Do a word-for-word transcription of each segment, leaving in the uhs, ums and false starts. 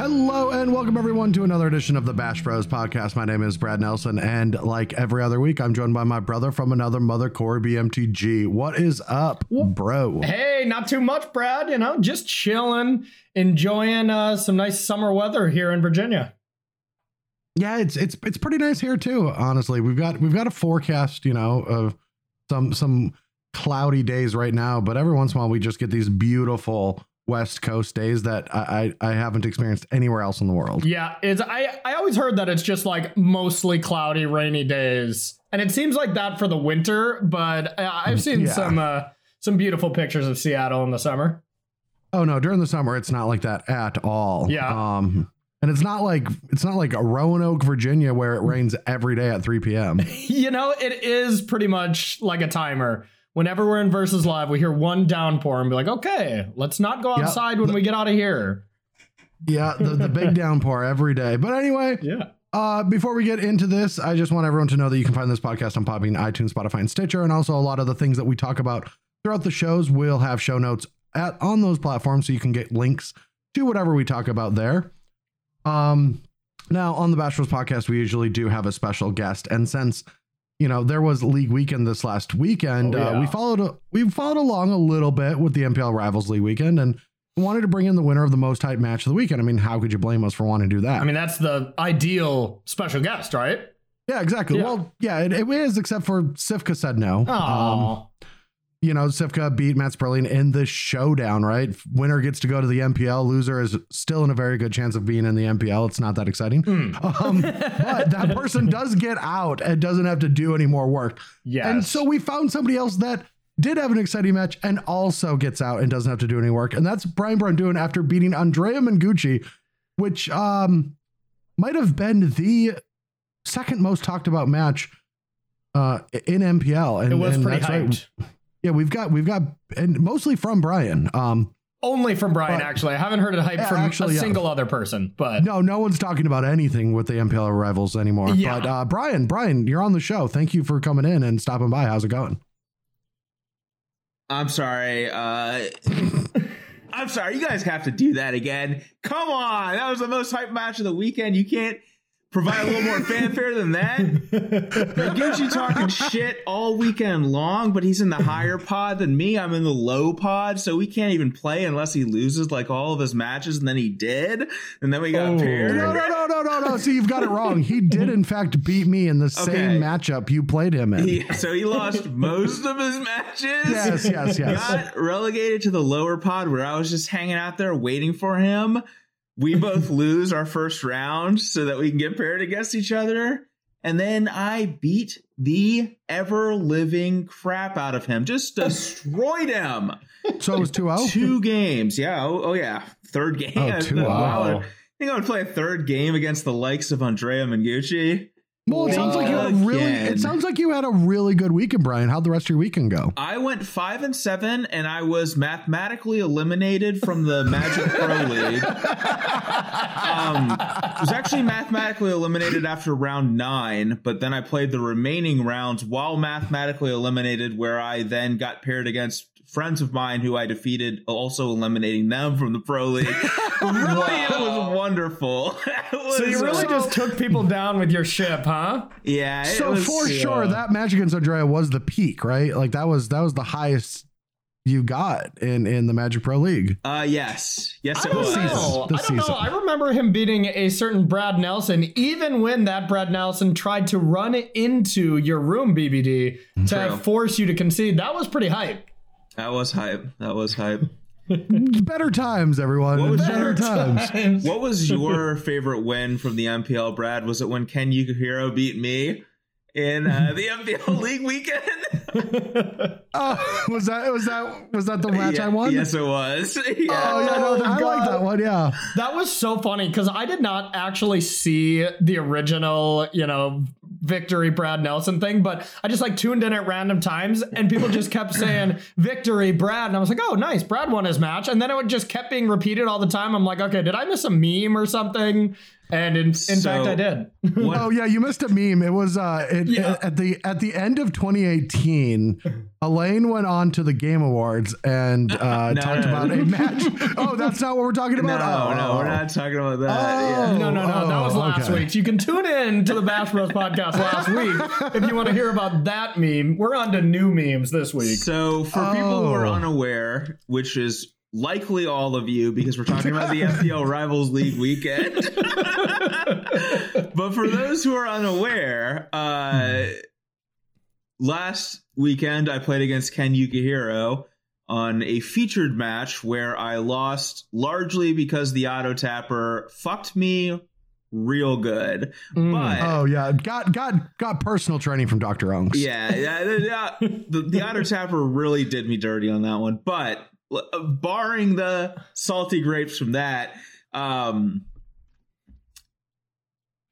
Hello and welcome everyone to another edition of the Bash Bros Podcast. My name is Brad Nelson, and like every other week, I'm joined by my brother from another mother, Corey B M T G. What is up, bro? Hey, not too much, Brad. You know, just chilling, enjoying uh, some nice summer weather here in Virginia. Yeah, it's it's it's pretty nice here too. Honestly, we've got we've got a forecast, you know, of some some cloudy days right now, but every once in a while we just get these beautiful West Coast days that I, I I haven't experienced anywhere else in the world. Yeah, it's I I always heard that it's just like mostly cloudy, rainy days, and it seems like that for the winter. But I've seen yeah. some uh, some beautiful pictures of Seattle in the summer. Oh no, during the summer it's not like that at all. Yeah, um, and it's not like it's not like Roanoke, Virginia, where it rains every day at three p.m. You know, it is pretty much like a timer. Whenever we're in Versus Live, we hear one downpour and be like, okay, let's not go outside yeah, when the, we get out of here. Yeah, the, the big downpour every day. But anyway, yeah. Uh, before we get into this, I just want everyone to know that you can find this podcast on Podbean, iTunes, Spotify, and Stitcher. And also a lot of the things that we talk about throughout the shows, we'll have show notes at on those platforms, so you can get links to whatever we talk about there. Um, now, on the Bash Bros Podcast, we usually do have a special guest. And since... You know, there was League Weekend this last weekend. Oh, yeah. uh, we followed a, we followed along a little bit with the M P L Rivals League Weekend and wanted to bring in the winner of the most hyped match of the weekend. I mean, how could you blame us for wanting to do that? I mean, that's the ideal special guest, right? Yeah, exactly. Yeah. Well, yeah, it, it is, except for Sivka said no. Um, you know, Sivka beat Matt Sperling in the showdown, right? Winner gets to go to the M P L. Loser is still in a very good chance of being in the M P L. It's not that exciting. Mm. Um, but that person does get out and doesn't have to do any more work. Yes. And so we found somebody else that did have an exciting match and also gets out and doesn't have to do any work. And that's Brian Braun-Duin after beating Andrea Mengucci, which um, might have been the second most talked about match uh, in M P L. And, it was and pretty that's hyped. Right. Yeah, we've got we've got and mostly from Brian. Um, Only from Brian, but, actually. I haven't heard it hyped yeah, from actually, a yeah. single other person. But no, no one's talking about anything with the M P L Rivals anymore. Yeah. But uh, Brian, Brian, you're on the show. Thank you for coming in and stopping by. How's it going? I'm sorry. Uh, I'm sorry. You guys have to do that again. Come on. That was the most hyped match of the weekend. You can't provide a little more fanfare than that. Gucci talking shit all weekend long, but he's in the higher pod than me. I'm in the low pod, so we can't even play unless he loses like all of his matches, and then he did, and then we got oh. paired. No, no, no, no, no, no. See, you've got it wrong. He did, in fact, beat me in the okay. same matchup you played him in. He, so he lost most of his matches. Yes, yes, yes. Got relegated to the lower pod where I was just hanging out there waiting for him. We both lose our first round so that we can get paired against each other. And then I beat the ever-living crap out of him. Just destroyed him. So it was two oh? Two games. Yeah. Oh, oh yeah. Third game. Oh, two oh. Wow. I think I would play a third game against the likes of Andrea Mengucci. Well, it sounds, like you had a really, it sounds like you had a really good weekend, Brian. How'd the rest of your weekend go? I went five and seven, and I was mathematically eliminated from the Magic Pro League. Um, I was actually mathematically eliminated after round nine, but then I played the remaining rounds while mathematically eliminated, where I then got paired against friends of mine who I defeated, also eliminating them from the Pro League. Really, wow. It was wonderful. It was so you really so, just took people down with your ship, huh? Yeah. So was, for yeah. sure, that match against Andrea was the peak, right? Like that was that was the highest you got in, in the Magic Pro League. Uh, yes. Yes, it I was. Don't know. The I don't know. I remember him beating a certain Brad Nelson, even when that Brad Nelson tried to run into your room, B B D, to True. force you to concede. That was pretty hype. That was hype. That was hype. Better times, everyone. What was Better your, times. What was your favorite win from the M P L, Brad? Was it when Ken Yukihiro beat me in uh, the M P L League Weekend? uh, was that was that was that the match yeah, I won? Yes, it was. Yeah. Oh, yeah, no, oh, I like that one. Yeah, that was so funny because I did not actually see the original, you know, victory Brad Nelson thing, but I just like tuned in at random times and people just kept saying victory Brad, and I was like, oh nice, Brad won his match, and then it would just kept being repeated all the time. I'm like, okay, did I miss a meme or something? And in, in so, fact, I did. Oh yeah, you missed a meme. It was uh, it, yeah. it, at the at the end of twenty eighteen, Elaine went on to the Game Awards and uh, no, talked no, about no. a match. Oh, that's not what we're talking about. No, oh, no, we're not talking about that. Oh, yeah. No, no, no, oh, that was last okay. week. You can tune in to the Bash Bros Podcast last week if you want to hear about that meme. We're on to new memes this week. So for oh. people who are unaware, which is likely all of you, because we're talking about the M P L Rivals League weekend. But for those who are unaware, uh, last weekend I played against Ken Yukihiro on a featured match where I lost largely because the auto tapper fucked me real good. Mm. But oh yeah, got got got personal training from Doctor Unks. Yeah, yeah, yeah. The, the auto tapper really did me dirty on that one, but barring the salty grapes from that, um,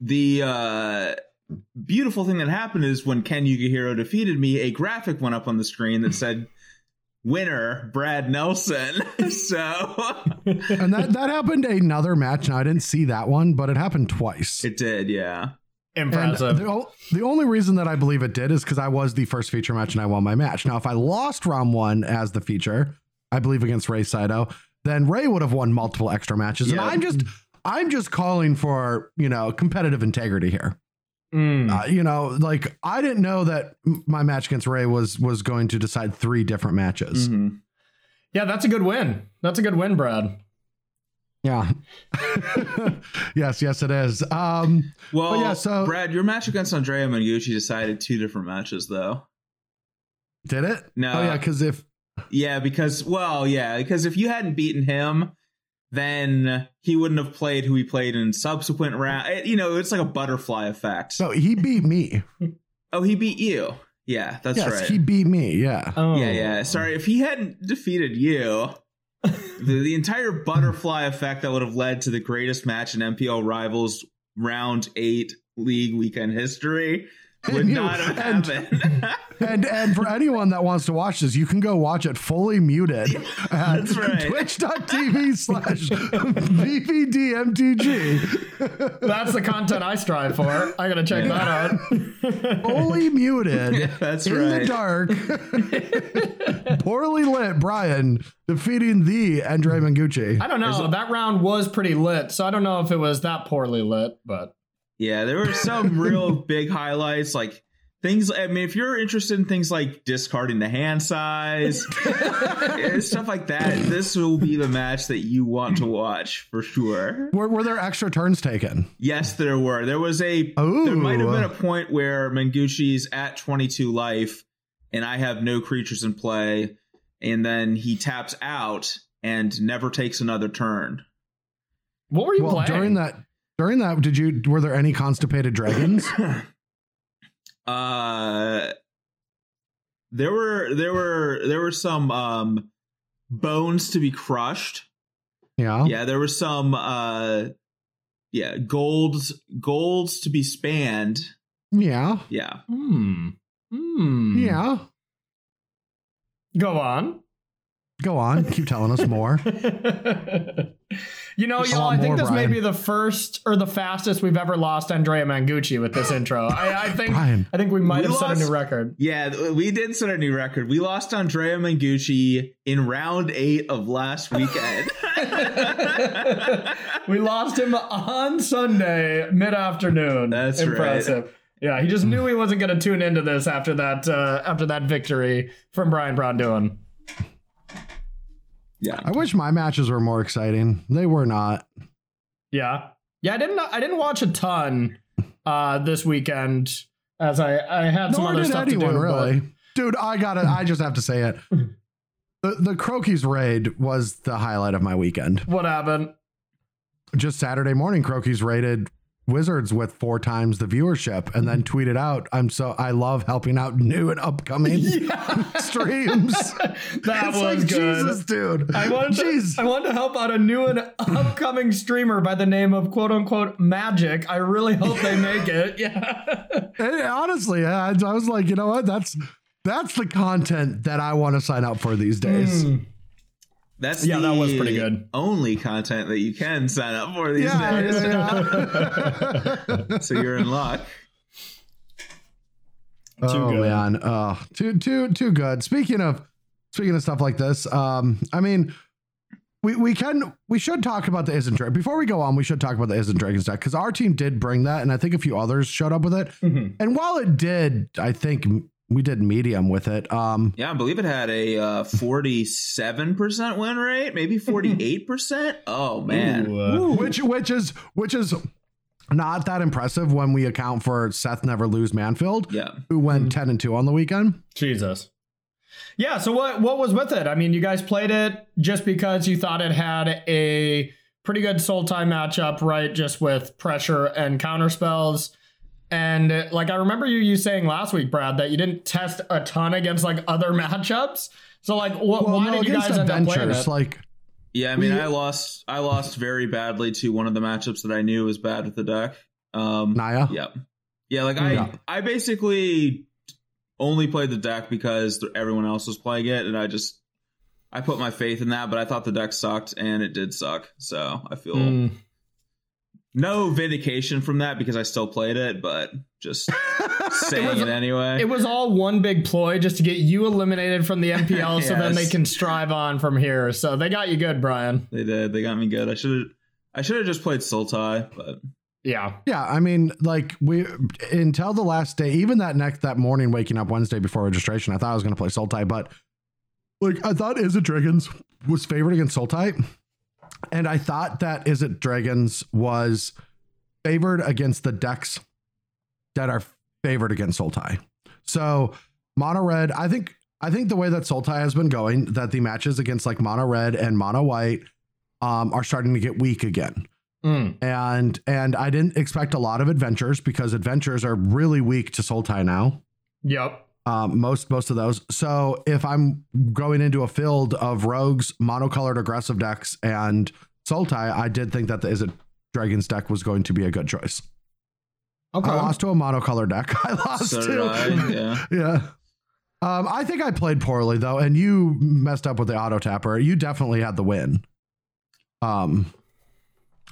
the uh, beautiful thing that happened is when Ken Yukihiro defeated me, a graphic went up on the screen that said, winner, Brad Nelson. So, and that, that happened another match, and I didn't see that one, but it happened twice. It did, yeah. Impressive. The, the only reason that I believe it did is because I was the first feature match and I won my match. Now, if I lost round one as the feature, I believe against Ray Saito, then Ray would have won multiple extra matches. Yeah. And I'm just, I'm just calling for, you know, competitive integrity here. Mm. Uh, you know, like I didn't know that my match against Ray was, was going to decide three different matches. Mm-hmm. Yeah. That's a good win. That's a good win, Brad. Yeah. yes. Yes, it is. Um, well, yeah, so Brad, your match against Andrea Mengucci decided two different matches though. Did it? No. Oh yeah. Cause if, Yeah, because, well, yeah, because if you hadn't beaten him, then he wouldn't have played who he played in subsequent round. You know, it's like a butterfly effect. So he beat me. Oh, he beat you. Yeah, that's yes, right. He beat me. Yeah. Oh. Yeah, yeah. Sorry, if he hadn't defeated you, the, the entire butterfly effect that would have led to the greatest match in M P L Rivals Round eight League Weekend history would and not you, have and, happened. and and for anyone that wants to watch this, you can go watch it fully muted at right. twitch dot t v slash b v d m t g. That's the content I strive for. I gotta check yeah. that out. Fully muted. Yeah, that's in right. the dark. Poorly lit Brian defeating the Andrea Mengucci. I don't know. A- that round was pretty lit, so I don't know if it was that poorly lit, but yeah, there were some real big highlights, like things. I mean, if you're interested in things like discarding the hand size, stuff like that, this will be the match that you want to watch for sure. Were, were there extra turns taken? Yes, there were. There was a. Ooh. There might have been a point where Mengucci's at twenty-two life, and I have no creatures in play, and then he taps out and never takes another turn. What were you well, playing during that? During that, did you were there any constipated dragons? uh, there were there were there were some um, bones to be crushed. Yeah, yeah. There were some uh, yeah golds golds to be spanned. Yeah, yeah. Hmm. Hmm. Yeah. Go on. Go on. Keep telling us more. You know, y'all, I think this Brian. may be the first or the fastest we've ever lost Andrea Mengucci with this intro. I, I think Brian, I think we might we have lost, set a new record. Yeah, we did set a new record. We lost Andrea Mengucci in round eight of last weekend. We lost him on Sunday mid-afternoon. That's Impressive. Right. Yeah, he just knew he wasn't going to tune into this after that uh, after that victory from Brian Braun-Duin. Yeah, I wish my matches were more exciting. They were not. Yeah, yeah. I didn't. I didn't watch a ton uh, this weekend, as I, I had some Nor other did stuff anyone, to do. Really, but... dude, I gotta. I just have to say it. The the Crokeyz raid was the highlight of my weekend. What happened? Just Saturday morning, Crokeyz raided Wizards with four times the viewership, and then tweeted out, I'm so I love helping out new and upcoming yeah. streams. That it's was like, good. Jesus, dude. I want to, I want to help out a new and upcoming streamer by the name of quote unquote Magic. I really hope they make it. Yeah. And honestly, I, I was like, you know what? That's that's the content that I want to sign up for these days. Mm. That's yeah, the that was pretty good. Only content that you can sign up for these yeah, days. Yeah, yeah. So you're in luck. Too oh good. man, oh, too too too good. Speaking of speaking of stuff like this, um, I mean, we we can we should talk about the Izzet Dragons before we go on. We should talk about the Izzet Dragons deck because our team did bring that, and I think a few others showed up with it. Mm-hmm. And while it did, I think. We did medium with it. Um, yeah, I believe it had a uh, forty-seven percent win rate, maybe forty-eight percent. Oh man, Ooh, uh, Ooh. which which is which is not that impressive when we account for Seth Never Lose Manfield, yeah. who went mm-hmm. ten and two on the weekend. Jesus. Yeah. So what what was with it? I mean, you guys played it just because you thought it had a pretty good Sultai matchup, right? Just with pressure and counter spells. And like I remember you you saying last week, Brad, that you didn't test a ton against like other matchups. So like, wh- well, why no, did you guys end up playing it? Like, yeah, I mean, we, I lost, I lost very badly to one of the matchups that I knew was bad with the deck. Um, Naya. Yeah, yeah. Like I, yeah. I basically only played the deck because everyone else was playing it, and I just, I put my faith in that. But I thought the deck sucked, and it did suck. So I feel. Mm. No vindication from that because I still played it, but just saying it, was, it anyway. It was all one big ploy just to get you eliminated from the M P L yes. so then they can strive on from here. So they got you good, Brian. They did. They got me good. I should have I should have just played Sultai, but yeah. Yeah, I mean, like we until the last day, even that next that morning waking up Wednesday before registration, I thought I was going to play Sultai, but like I thought Izzet Dragons was favored against Sultai. And I thought that Izzet Dragons was favored against the decks that are favored against Sultai. So Mono Red, I think I think the way that Sultai has been going, that the matches against like Mono Red and Mono White um, are starting to get weak again. Mm. And and I didn't expect a lot of adventures because adventures are really weak to Sultai now. Yep. Um, most most of those. So if I'm going into a field of rogues, monocolored aggressive decks, and Sultai, I did think that the Izzet Dragons deck was going to be a good choice. Okay. I lost to a monocolored deck. I lost so to I, yeah. yeah. Um, I think I played poorly though, and you messed up with the auto tapper. You definitely had the win. Um,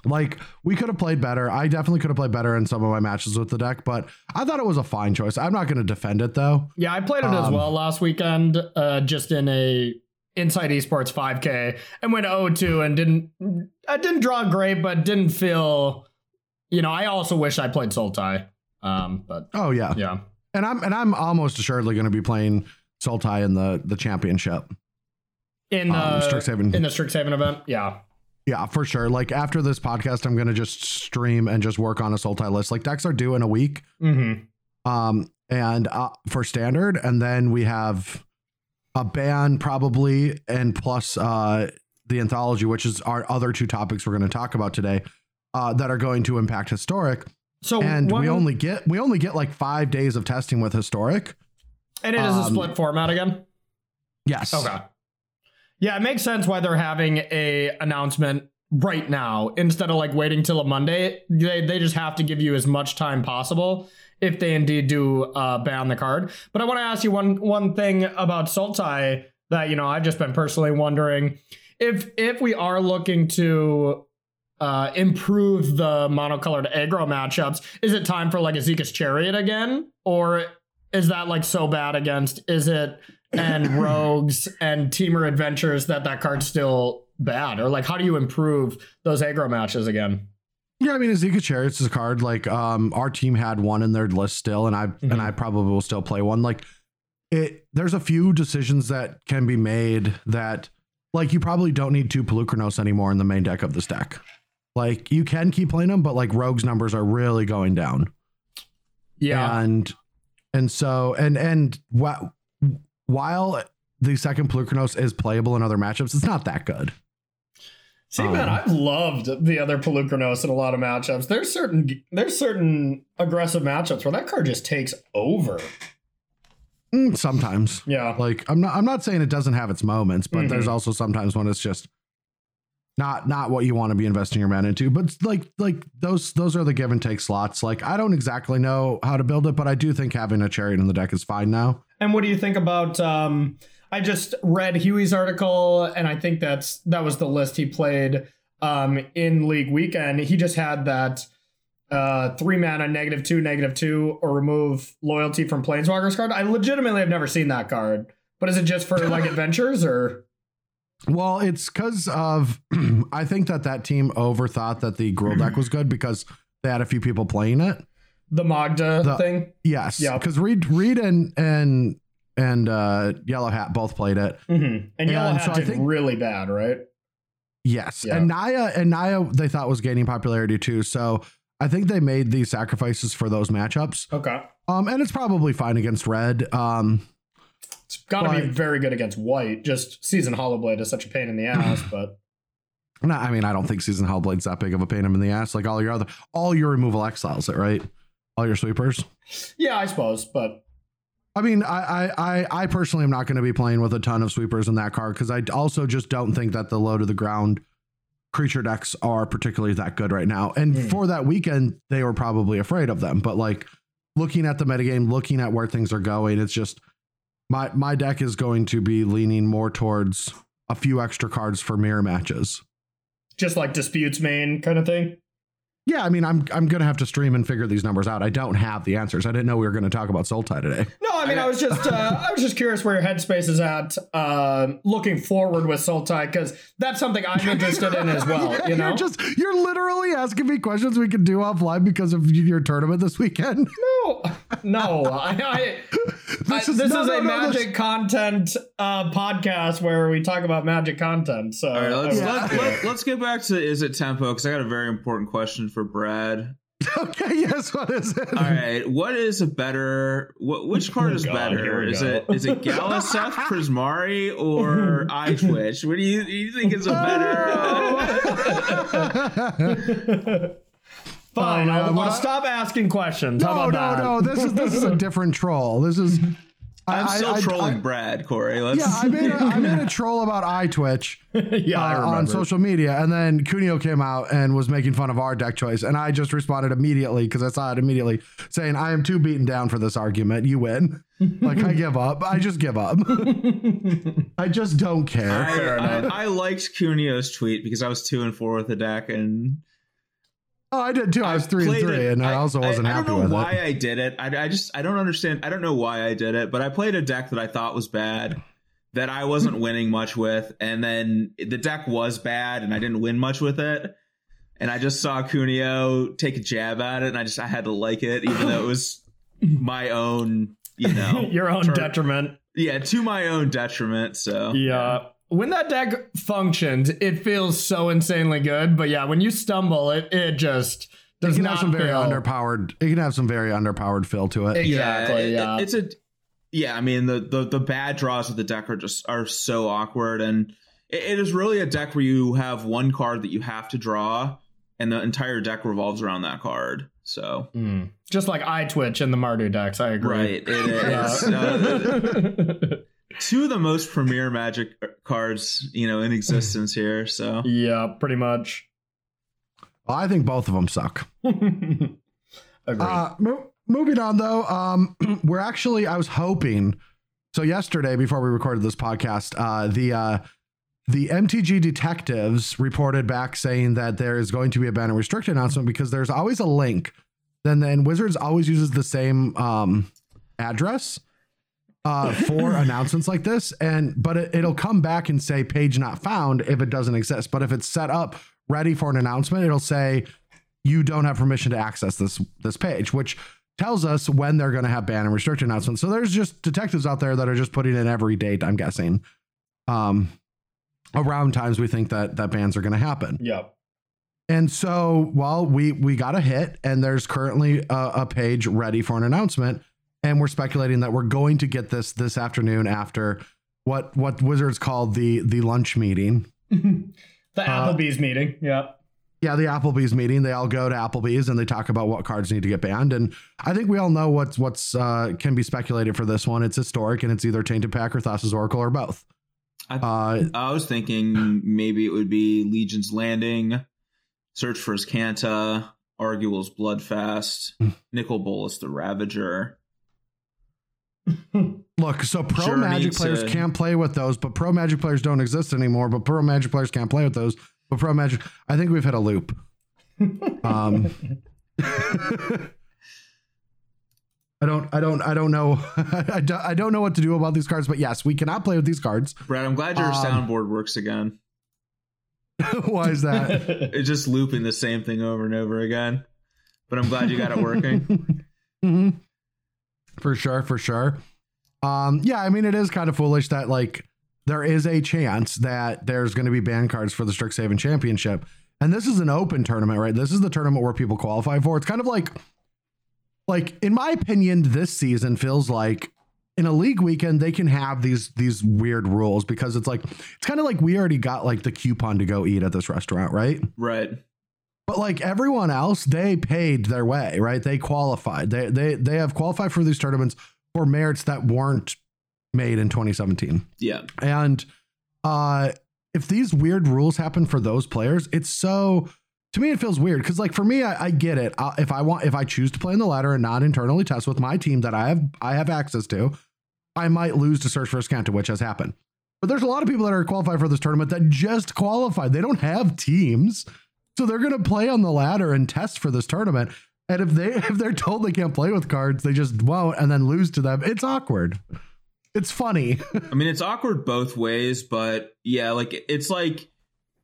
like we could have played better. I definitely could have played better in some of my matches with the deck, but I thought it was a fine choice. I'm not going to defend it though. Yeah, I played it um, as well last weekend, uh, just in a Inside Esports five K, and went oh two and didn't. I didn't draw great, but didn't feel. You know, I also wish I played Sultai. Um, but oh yeah, yeah, and I'm and I'm almost assuredly going to be playing Sultai in the the championship in the um, Strixhaven in the Strixhaven event. Yeah. Yeah, for sure. Like after this podcast, I'm going to just stream and just work on a Sultai list. Like decks are due in a week mm-hmm. um, and uh, for standard. And then we have a ban probably and plus uh, the anthology, which is our other two topics we're going to talk about today uh, that are going to impact historic. So and we only get we only get like five days of testing with historic. And it is um, a split format again. Yes. Okay. Yeah, it makes sense why they're having a announcement right now instead of like waiting till a Monday. They they just have to give you as much time possible if they indeed do uh, ban the card. But I want to ask you one one thing about Sultai that, you know, I've just been personally wondering if if we are looking to uh, improve the monocolored aggro matchups. Is it time for like Azeka's Chariot again, or is that like so bad against is it? and rogues and teamer adventures that that card's still bad? Or like, how do you improve those aggro matches again? Yeah, I mean, Azeka's Chariot's a card like um our team had one in their list still, and I mm-hmm. and I probably will still play one. Like it there's a few decisions that can be made that like you probably don't need two Polukranos anymore in the main deck of this deck. Like you can keep playing them, but like rogues numbers are really going down. Yeah. And and so and and what while the second Polukranos is playable in other matchups, it's not that good. See, um, man, I've loved the other Polukranos in a lot of matchups. There's certain there's certain aggressive matchups where that card just takes over. Sometimes, yeah. Like I'm not I'm not saying it doesn't have its moments, but mm-hmm. there's also sometimes when it's just not not what you want to be investing your mana into. But like like those those are the give and take slots. Like I don't exactly know how to build it, but I do think having a Chariot in the deck is fine now. And what do you think about um, I just read Huey's article, and I think that's that was the list he played um, in League Weekend. He just had that uh, three mana, negative two, negative two, or remove loyalty from Planeswalker's card. I legitimately have never seen that card, but is it just for like adventures or? Well, it's because of I think that that team overthought that the Gruul deck was good because they had a few people playing it. The Magda the, thing? Yes. Yeah. Because Reed, Reed and and and uh, Yellow Hat both played it. Mm-hmm. And, and Yellow Hat so did think, really bad, right? Yes. Yeah. And Naya and Naya they thought was gaining popularity too. So I think they made these sacrifices for those matchups. Okay. Um, and it's probably fine against red. Um It's got to be very good against white. Just Season Hollowblade is such a pain in the ass, but no, I mean I don't think Season Hollowblade's that big of a pain in the ass. Like all your other, all your removal exiles, right? All your sweepers. Yeah, I suppose, but I mean, I I I, I personally am not going to be playing with a ton of sweepers in that card because I also just don't think that the low to the ground creature decks are particularly that good right now. And mm. for that weekend, they were probably afraid of them. But like looking at the metagame, looking at where things are going, it's just. My my deck is going to be leaning more towards a few extra cards for mirror matches. Just like disputes main kind of thing? Yeah, I mean, I'm I'm going to have to stream and figure these numbers out. I don't have the answers. I didn't know we were going to talk about Sultai today. No, I mean, I was just uh, I was just curious where your headspace is at uh, looking forward with Sultai, because that's something I'm interested in as well. Yeah, you know, you're, just, you're literally asking me questions we can do offline because of your tournament this weekend. No, no. I, I, This is, I, this no, is no, a no, magic this... content uh, podcast where we talk about magic content. So all right, let's, yeah. let, let, let's get back to Is It Tempo? Because I got a very important question for Brad. Okay, yes, what is it? All right, what is a better? What which card is oh God, better? Is go. it is it Galaseth Prismari or Eye Twitch? What do you you think is a better? Uh... Fine, I'll, I'll, I'll stop asking questions. No, How about no, that? no. This is this is a different troll. This is. I'm I, still I, trolling I, Brad, Corey. Let's... Yeah, I made a, I made a troll about Eye Twitch yeah, uh, on social media, and then Cuneo came out and was making fun of our deck choice, and I just responded immediately because I saw it immediately, saying, "I am too beaten down for this argument. You win. Like I give up. I just give up. I just don't care." I, I, I liked Cuneo's tweet because I was two and four with the deck, and. Oh, I did too. I was three and three, and I also wasn't happy with it. I don't know why I did it. I, I just I don't understand. I don't know why I did it, but I played a deck that I thought was bad, that I wasn't winning much with, and then the deck was bad, and I didn't win much with it. And I just saw Cuneo take a jab at it, and I just I had to like it, even though it was my own, you know, your own detriment. Yeah, to my own detriment. So yeah. When that deck functions, it feels so insanely good. But yeah, when you stumble, it it just does it can not have some feel. very underpowered. It can have some very underpowered feel to it. Exactly. Yeah, yeah. It, it's a yeah. I mean, the, the the bad draws of the deck are just are so awkward, and it, it is really a deck where you have one card that you have to draw, and the entire deck revolves around that card. So mm. just like Eye Twitch and the Mardu decks, I agree. Right. It is. uh, Two of the most premier Magic cards, you know, in existence here. So yeah, pretty much. Well, I think both of them suck. Agreed. Uh, mo- moving on though, um, we're actually. I was hoping. So yesterday, before we recorded this podcast, uh, the uh, the M T G detectives reported back saying that there is going to be a ban and restrict announcement because there's always a link. Then then Wizards always uses the same um, address. Uh, for announcements like this, and but it, it'll come back and say page not found if it doesn't exist. But if it's set up ready for an announcement, it'll say you don't have permission to access this this page, which tells us when they're going to have ban and restrict announcements. So there's just detectives out there that are just putting in every date. I'm guessing um, around times we think that that bans are going to happen. Yep. And so well, we we got a hit, and there's currently a, a page ready for an announcement. And we're speculating that we're going to get this this afternoon after what what Wizards called the the lunch meeting. The Applebee's uh, meeting. Yeah. Yeah. The Applebee's meeting. They all go to Applebee's and they talk about what cards need to get banned. And I think we all know what's what's uh, can be speculated for this one. It's historic and it's either Tainted Pact or Thassa's Oracle or both. I, uh, I was thinking maybe it would be Legion's Landing, Search for His Canta, Arguel's Bloodfast, Nicol Bolas the Ravager. Look, so pro Journey Magic players to... can't play with those, but pro Magic players don't exist anymore, but pro Magic players can't play with those, but pro Magic... I think we've hit a loop. Um, I don't, I don't, I don't know. I, don't, I don't know what to do about these cards, but yes, we cannot play with these cards. Brad, I'm glad your um, soundboard works again. Why is that? It's just looping the same thing over and over again, but I'm glad you got it working. Mm-hmm. For sure. For sure. Um, yeah. I mean, it is kind of foolish that like there is a chance that there's going to be ban cards for the Strixhaven Championship. And this is an open tournament, right? This is the tournament where people qualify for. It's kind of like, like in my opinion, this season feels like in a league weekend, they can have these, these weird rules because it's like, it's kind of like we already got like the coupon to go eat at this restaurant, right? Right. But like everyone else, they paid their way, right? They qualified. They, they, they have qualified for these tournaments for merits that weren't made in twenty seventeen. Yeah. And, uh, if these weird rules happen for those players, it's so, to me, it feels weird. Cause like for me, I, I get it. I, if I want, if I choose to play in the ladder and not internally test with my team that I have, I have access to, I might lose to Search for Azekanta, which has happened. But there's a lot of people that are qualified for this tournament that just qualified. They don't have teams. So they're going to play on the ladder and test for this tournament. And if they, if they're told they can't play with cards, they just won't and then lose to them. It's awkward. It's funny. I mean, it's awkward both ways, but yeah, like it's like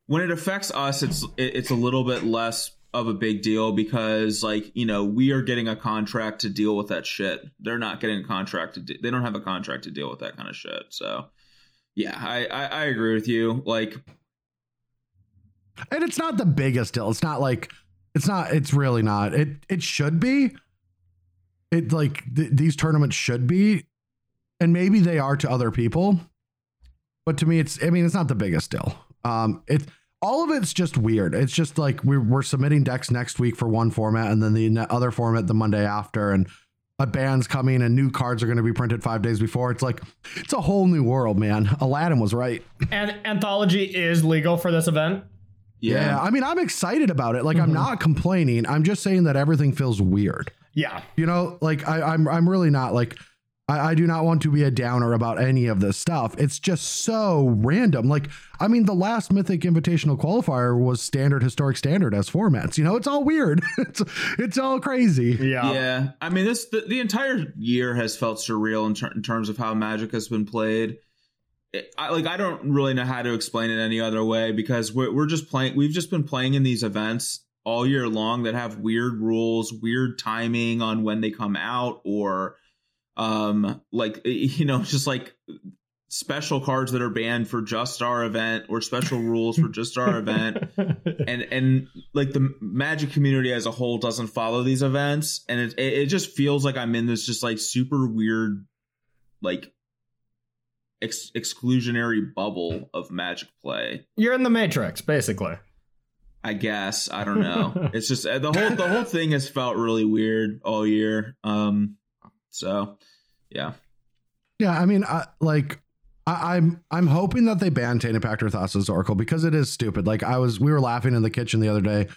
when it affects us, it's it's a little bit less of a big deal because like, you know, we are getting a contract to deal with that shit. They're not getting a contract to de- they don't have a contract to deal with that kind of shit. So yeah, I, I, I agree with you. Like, and it's not the biggest deal. It's not like it's not it's really not. It it should be. It like th- these tournaments should be. And maybe they are to other people, but to me, it's, I mean, it's not the biggest deal. Um, it, all of it's just weird. It's just like we're, we're submitting decks next week for one format and then the other format the Monday after, and a ban's coming and new cards are going to be printed five days before. It's like, it's a whole new world, man. Aladdin was right. And Anthology is legal for this event. Yeah. yeah I mean, I'm excited about it. Like mm-hmm. I'm not complaining. I'm just saying that everything feels weird. Yeah. You know, like I, I'm, I'm really not like, I do not want to be a downer about any of this stuff. It's just so random. Like, I mean, the last Mythic Invitational qualifier was standard, historic, standard as formats. You know, it's all weird. It's it's all crazy. Yeah. Yeah. I mean, this the, the entire year has felt surreal in, ter- in terms of how Magic has been played. It, I, like, I don't really know how to explain it any other way because we're, we're just playing. We've just been playing in these events all year long that have weird rules, weird timing on when they come out, or um like, you know, just like special cards that are banned for just our event or special rules for just our event, and and like the Magic community as a whole doesn't follow these events, and it it just feels like I'm in this just like super weird like ex- exclusionary bubble of Magic play. You're in the Matrix, basically. I guess I don't know. It's just the whole the whole thing has felt really weird all year. Um, so, yeah. Yeah, I mean, I, like, I, I'm I'm hoping that they ban Tainted Pact or Thassa's Oracle because it is stupid. Like, I was, we were laughing in the kitchen the other day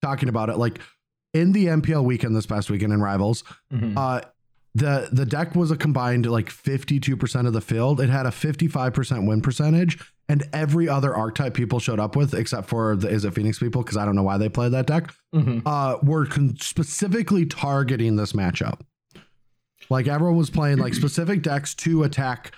talking about it. Like, in the M P L weekend this past weekend in Rivals, mm-hmm. uh, the, the deck was a combined, like, fifty-two percent of the field. It had a fifty-five percent win percentage, and every other archetype people showed up with, except for the Izzet Phoenix people, because I don't know why they played that deck, mm-hmm. uh, were con- specifically targeting this matchup. Like everyone was playing like specific decks to attack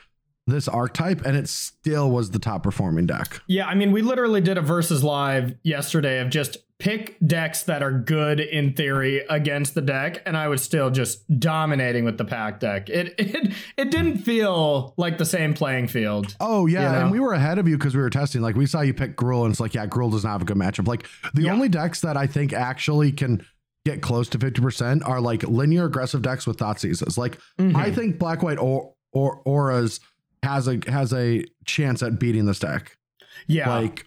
this archetype, and it still was the top performing deck. Yeah, I mean, we literally did a versus live yesterday of just pick decks that are good in theory against the deck, and I was still just dominating with the pack deck. It it it didn't feel like the same playing field. Oh yeah, you know? And we were ahead of you because we were testing. Like we saw you pick Gruul, and it's like, yeah, Gruul does not have a good matchup. Like the yeah. only decks that I think actually can get close to fifty percent are like linear aggressive decks with thought seizes. Like mm-hmm. I think black, white or, or auras has a, has a chance at beating this deck. Yeah. Like,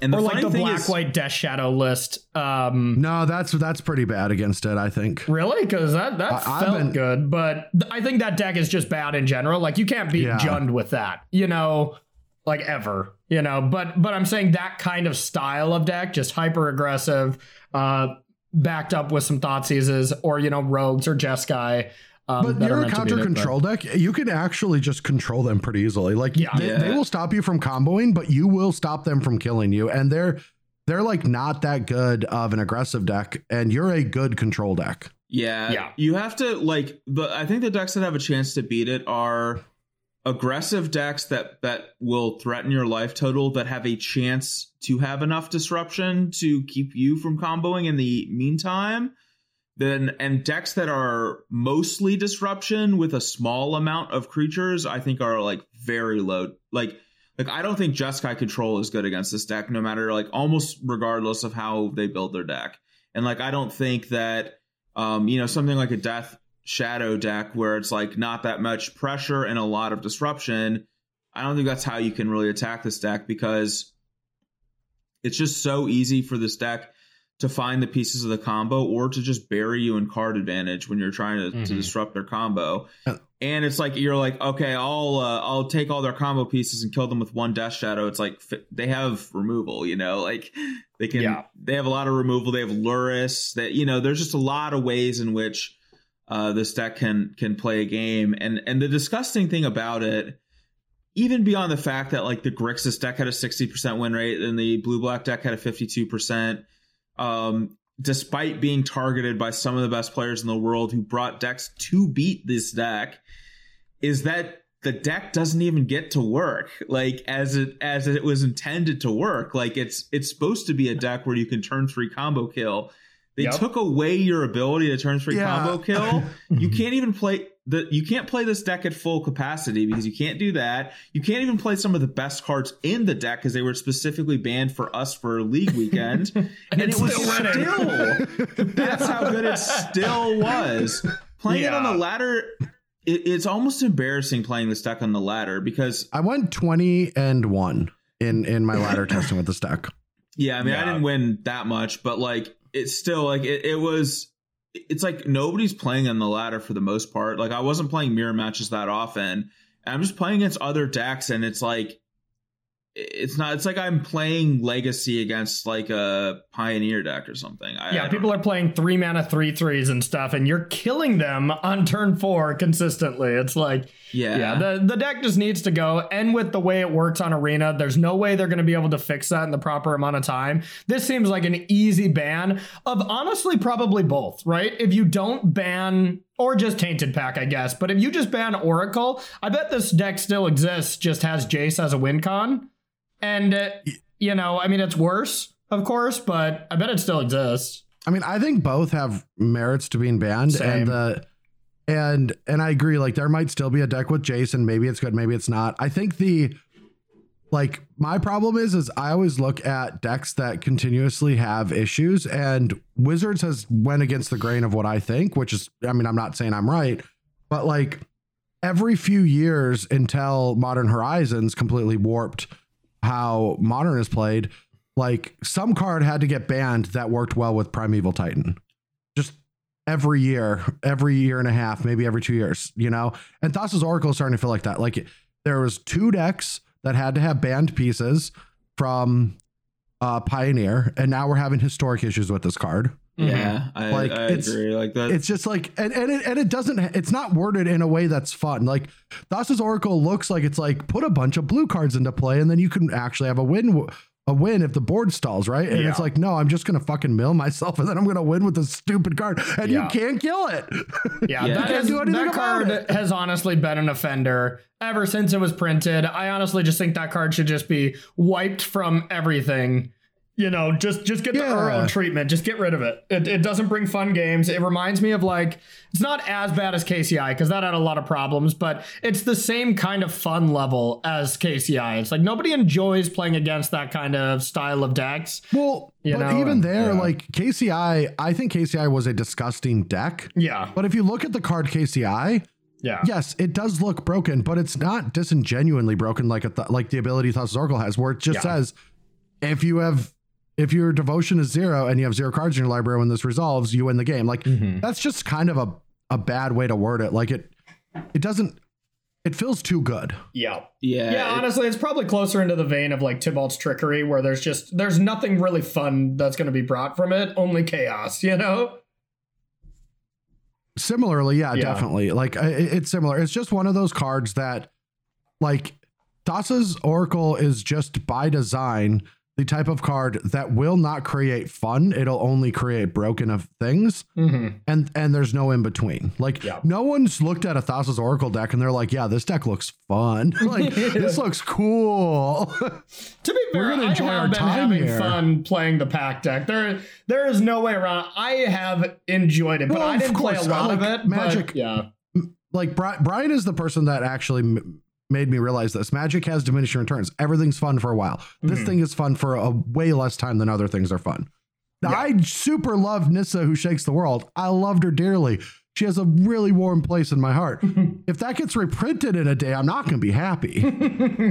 and the or like the black, is, white death shadow list. Um, no, that's, that's pretty bad against it, I think. Really? Cause that, that I, felt been, good, but I think that deck is just bad in general. Like you can't beat yeah. Jund with that, you know, like ever, you know, but, but I'm saying that kind of style of deck, just hyper aggressive, uh, backed up with some thought seizes or, you know, rogues or Jeskai. Um, but you're a counter control deck. You can actually just control them pretty easily. Like yeah. They, yeah. they will stop you from comboing, but you will stop them from killing you. And they're they're like not that good of an aggressive deck. And you're a good control deck. Yeah, yeah. You have to like the. I think the decks that have a chance to beat it are aggressive decks that that will threaten your life total, that have a chance to have enough disruption to keep you from comboing in the meantime. Then and decks that are mostly disruption with a small amount of creatures, I think are like very low. Like like I don't think Jeskai Control is good against this deck, no matter like almost regardless of how they build their deck. And like I don't think that um you know something like a Death Shadow deck where it's like not that much pressure and a lot of disruption, I don't think that's how you can really attack this deck, because it's just so easy for this deck to find the pieces of the combo or to just bury you in card advantage when you're trying to, mm-hmm. to disrupt their combo. And it's like, you're like, okay, I'll, uh, I'll take all their combo pieces and kill them with one Death Shadow. It's like, they have removal, you know, like they can, yeah. they have a lot of removal. They have Lurrus, that, you know, there's just a lot of ways in which uh, this deck can, can play a game. And, and the disgusting thing about it, even beyond the fact that like the Grixis deck had a sixty percent win rate and the blue black deck had a fifty-two percent, Um, despite being targeted by some of the best players in the world who brought decks to beat this deck, is that the deck doesn't even get to work like as it as it was intended to work. Like it's it's supposed to be a deck where you can turn three combo kill. They yep. took away your ability to turn three yeah. combo kill. You can't even play the you can't play this deck at full capacity because you can't do that. You can't even play some of the best cards in the deck because they were specifically banned for us for League Weekend. and, and it was still, still that's how good it still was. Playing yeah. it on the ladder, it, it's almost embarrassing playing this deck on the ladder, because I went twenty and one in in my ladder testing with this deck. Yeah, I mean yeah. I didn't win that much, but like it's still like it, it was it's like nobody's playing on the ladder for the most part. Like I wasn't playing mirror matches that often. I'm just playing against other decks, and it's like it's not it's like I'm playing Legacy against like a Pioneer deck or something. I, yeah, I people know. are playing three mana three threes and stuff, and you're killing them on turn four consistently. It's like yeah, yeah the, the deck just needs to go. And with the way it works on Arena, there's no way they're going to be able to fix that in the proper amount of time. This seems like an easy ban of honestly probably both, right? If you don't ban or just Tainted Pact, I guess. But if you just ban Oracle, I bet this deck still exists, just has Jace as a win con. And, uh, you know, I mean, it's worse, of course, but I bet it still exists. I mean, I think both have merits to being banned. Same. And uh, and and I agree, like there might still be a deck with Jace, and maybe it's good, maybe it's not. I think the like my problem is, is I always look at decks that continuously have issues, and Wizards has went against the grain of what I think, which is, I mean, I'm not saying I'm right, but like every few years until Modern Horizons completely warped how Modern is played, like some card had to get banned that worked well with Primeval Titan just every year, every year and a half, maybe every two years, you know? And Thassa's Oracle is starting to feel like that. Like it, there was two decks that had to have banned pieces from uh, Pioneer, and now we're having historic issues with this card. Yeah, mm-hmm. I, like, I it's, agree. Like that, it's just like, and and it, and it doesn't. It's not worded in a way that's fun. Like Thassa's Oracle looks like it's like put a bunch of blue cards into play, and then you can actually have a win, a win if the board stalls, right? And yeah. it's like, no, I'm just gonna fucking mill myself, and then I'm gonna win with this stupid card, and yeah. you can't kill it. Yeah, yeah. That, is, that card it. has honestly been an offender ever since it was printed. I honestly just think that card should just be wiped from everything. You know, just just get yeah. the Uro treatment. Just get rid of it. it. It doesn't bring fun games. It reminds me of, like, it's not as bad as K C I because that had a lot of problems, but it's the same kind of fun level as K C I. It's like nobody enjoys playing against that kind of style of decks. Well, you but know? even there, yeah. like K C I, I think K C I was a disgusting deck. Yeah. But if you look at the card K C I, yeah. yes, it does look broken, but it's not disingenuinely broken like a th- like the ability Thassa's Oracle has, where it just yeah. says if you have. If your devotion is zero and you have zero cards in your library when this resolves, you win the game. Like mm-hmm. that's just kind of a, a bad way to word it. Like it, it doesn't, it feels too good. Yeah. Yeah. Yeah. It, honestly, it's probably closer into the vein of like Tybalt's Trickery, where there's just, there's nothing really fun that's going to be brought from it. Only chaos, you know? Similarly, yeah, yeah, definitely. Like it, it's similar. It's just one of those cards that, like, Thassa's Oracle is just by design the type of card that will not create fun. It'll only create broken of things. Mm-hmm. And and there's no in between. Like, yeah. no one's looked at a Thassa's Oracle deck and they're like, yeah, this deck looks fun. Like, this looks cool. To be fair, we're gonna enjoy I have our been time having here. fun playing the pack deck. There, there is no way around. I have enjoyed it, but well, I didn't course, play a lot like of it. Magic, but, yeah. Like, Brian is the person that actually made me realize this. Magic has diminishing returns. Everything's fun for a while. This mm-hmm. thing is fun for a way less time than other things are fun. Now, yeah. I super love Nissa, Who Shakes the World. I loved her dearly. She has a really warm place in my heart. If that gets reprinted in a day, I'm not going to be happy.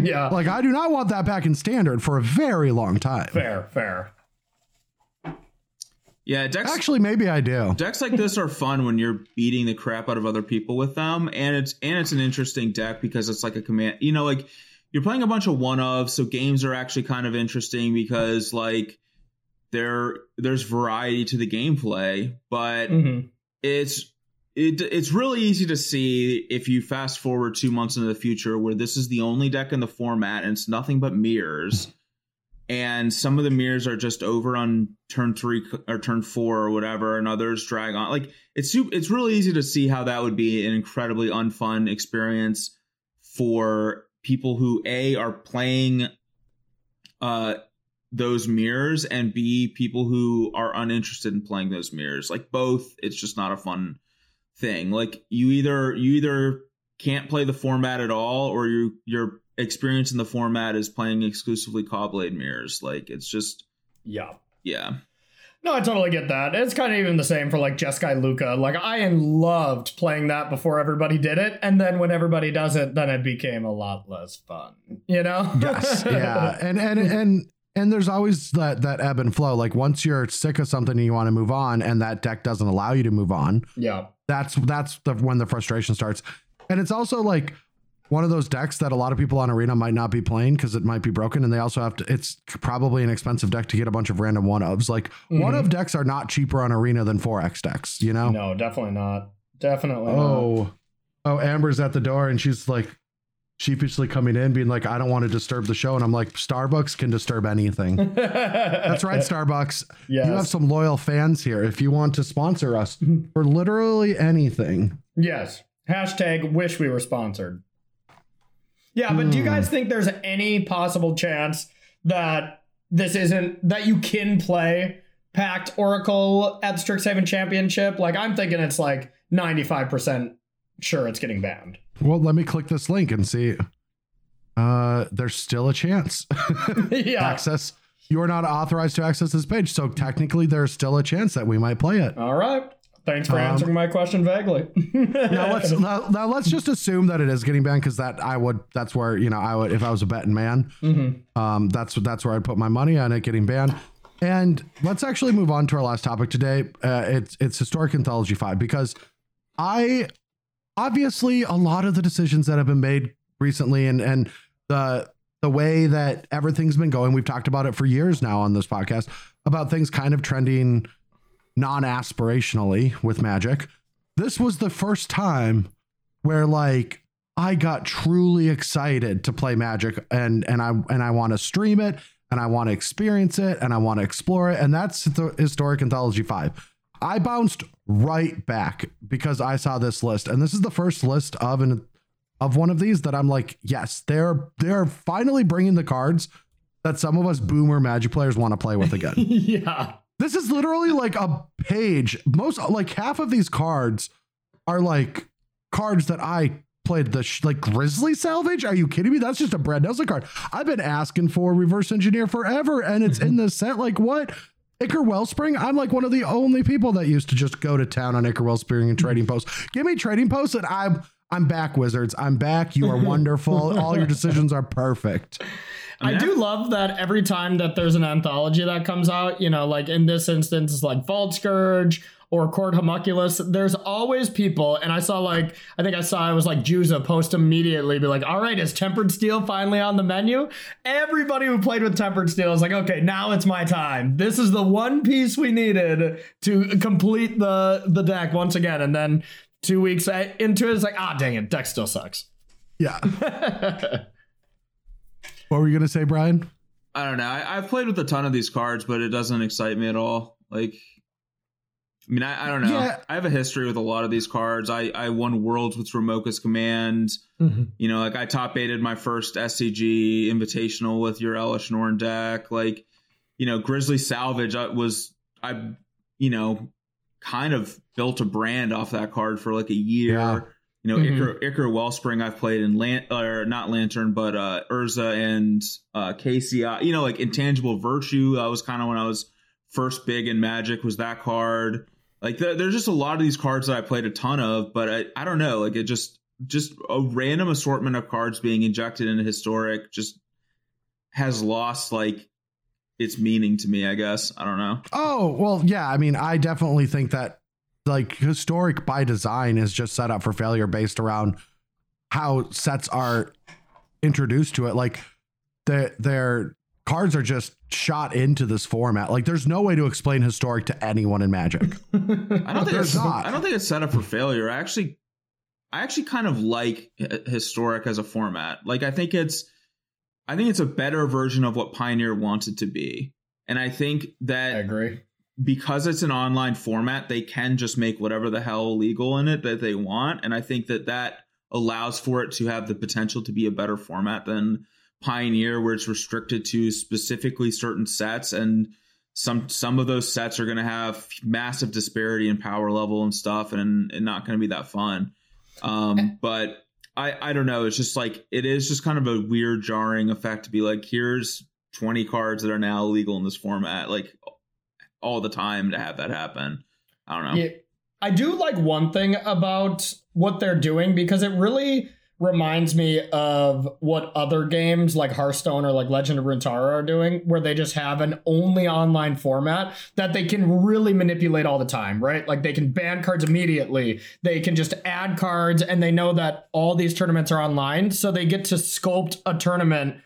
Yeah. Like, I do not want that back in standard for a very long time. Fair, fair. Yeah, decks, actually, maybe I do. Decks like this are fun when you're beating the crap out of other people with them, and it's and it's an interesting deck because it's like a command. You know, like you're playing a bunch of one of, so games are actually kind of interesting because like there there's variety to the gameplay, but mm-hmm. it's it it's really easy to see if you fast forward two months into the future where this is the only deck in the format and it's nothing but mirrors. And some of the mirrors are just over on turn three or turn four or whatever, and others drag on. Like it's it's really easy to see how that would be an incredibly unfun experience for people who A, are playing uh, those mirrors, and B, people who are uninterested in playing those mirrors. Like both, it's just not a fun thing. Like you either you either can't play the format at all, or you you're. experience in the format is playing exclusively Cobblade mirrors. Like it's just yeah yeah no I totally get that. It's kind of even the same for like Jeskai Luka. Like I loved playing that before everybody did it, and then when everybody does it, then it became a lot less fun, you know. Yes. Yeah. and and and and there's always that that ebb and flow. Like once you're sick of something and you want to move on, and that deck doesn't allow you to move on, yeah that's that's the when the frustration starts. And it's also like one of those decks that a lot of people on Arena might not be playing because it might be broken. And they also have to, it's probably an expensive deck to get a bunch of random one ofs. Like mm-hmm. one of decks are not cheaper on Arena than four X decks, you know? No, definitely not. Definitely. Oh, not. oh, Amber's at the door and she's like sheepishly coming in being like, I don't want to disturb the show. And I'm like, Starbucks can disturb anything. That's right. Starbucks. Yes. You have some loyal fans here. If you want to sponsor us for literally anything. Yes. Hashtag wish we were sponsored. Yeah, but do you guys think there's any possible chance that this isn't, that you can play Pact Oracle at the Strixhaven Championship? Like, I'm thinking it's like ninety-five percent sure it's getting banned. Well, let me click this link and see. Uh, there's still a chance. Yeah. Access. You are not authorized to access this page, so technically there's still a chance that we might play it. All right. Thanks for answering um, my question vaguely. now, let's, now, now let's just assume that it is getting banned, because that I would that's where, you know, I would if I was a betting man, mm-hmm. um, that's that's where I'd put my money on it getting banned. And let's actually move on to our last topic today. Uh, it's it's Historic Anthology five, because I obviously a lot of the decisions that have been made recently and and the the way that everything's been going, we've talked about it for years now on this podcast about things kind of trending non-aspirationally with Magic. This was the first time where like I got truly excited to play Magic, and and I and I want to stream it, and I want to experience it, and I want to explore it. And that's the Historic Anthology five. I bounced right back because I saw this list, and this is the first list of an of one of these that I'm like, yes, they're they're finally bringing the cards that some of us boomer Magic players want to play with again. Yeah. This is literally like a page. Most like half of these cards are like cards that I played the sh- like Grizzly Salvage. Are you kidding me? That's just a Brad Nelson card. I've been asking for Reverse Engineer forever, and it's in the set. Like what? Ichor Wellspring. I'm like one of the only people that used to just go to town on Ichor Wellspring and Trading Post. Give me Trading Post, and I'm I'm back, Wizards. I'm back. You are wonderful. All your decisions are perfect. I, mean, I do love that every time that there's an anthology that comes out, you know, like in this instance, it's like Vault Scourge or Court Homunculus. There's always people, and I saw like, I think I saw, it was like Juza post immediately, be like, all right, is Tempered Steel finally on the menu? Everybody who played with Tempered Steel is like, okay, now it's my time. This is the one piece we needed to complete the, the deck once again. And then two weeks into it, it's like, ah, dang it, deck still sucks. Yeah. What were you going to say, Brian? I don't know. I, I've played with a ton of these cards, but it doesn't excite me at all. Like... I mean, I, I don't know. Yeah. I have a history with a lot of these cards. I, I won Worlds with Dromoka's Command. Mm-hmm. You know, like I top eighted my first S C G Invitational with your Elish Norn deck. Like, you know, Grizzly Salvage I was, I, you know, kind of built a brand off that card for like a year. Yeah. You know, mm-hmm. Ichor, Ichor Wellspring I've played in, Lan- or not Lantern, but uh, Urza and uh, K C I. You know, like Intangible Virtue. That was kind of when I was first big in Magic, was that card. Like, there's just a lot of these cards that I played a ton of, but I, I don't know. Like, it just, just a random assortment of cards being injected into Historic just has lost, like, its meaning to me, I guess. I don't know. Oh, well, yeah. I mean, I definitely think that, like, Historic by design is just set up for failure based around how sets are introduced to it. Like, they're, they're cards are just shot into this format. Like, there's no way to explain Historic to anyone in Magic. I don't think it's not. I don't think it's set up for failure. I actually, I actually kind of like Historic as a format. Like, I think it's, I think it's a better version of what Pioneer wants it to be. And I think that I agree because it's an online format, they can just make whatever the hell legal in it that they want. And I think that that allows for it to have the potential to be a better format than Pioneer, where it's restricted to specifically certain sets, and some some of those sets are going to have massive disparity in power level and stuff, and, and not going to be that fun. Um, but I, I don't know. It's just like, it is just kind of a weird jarring effect to be like, here's twenty cards that are now illegal in this format, like all the time, to have that happen. I don't know. Yeah, I do like one thing about what they're doing, because it really reminds me of what other games like Hearthstone or like Legend of Runeterra are doing, where they just have an only online format that they can really manipulate all the time, right? Like, they can ban cards immediately. They can just add cards, and they know that all these tournaments are online. So they get to sculpt a tournament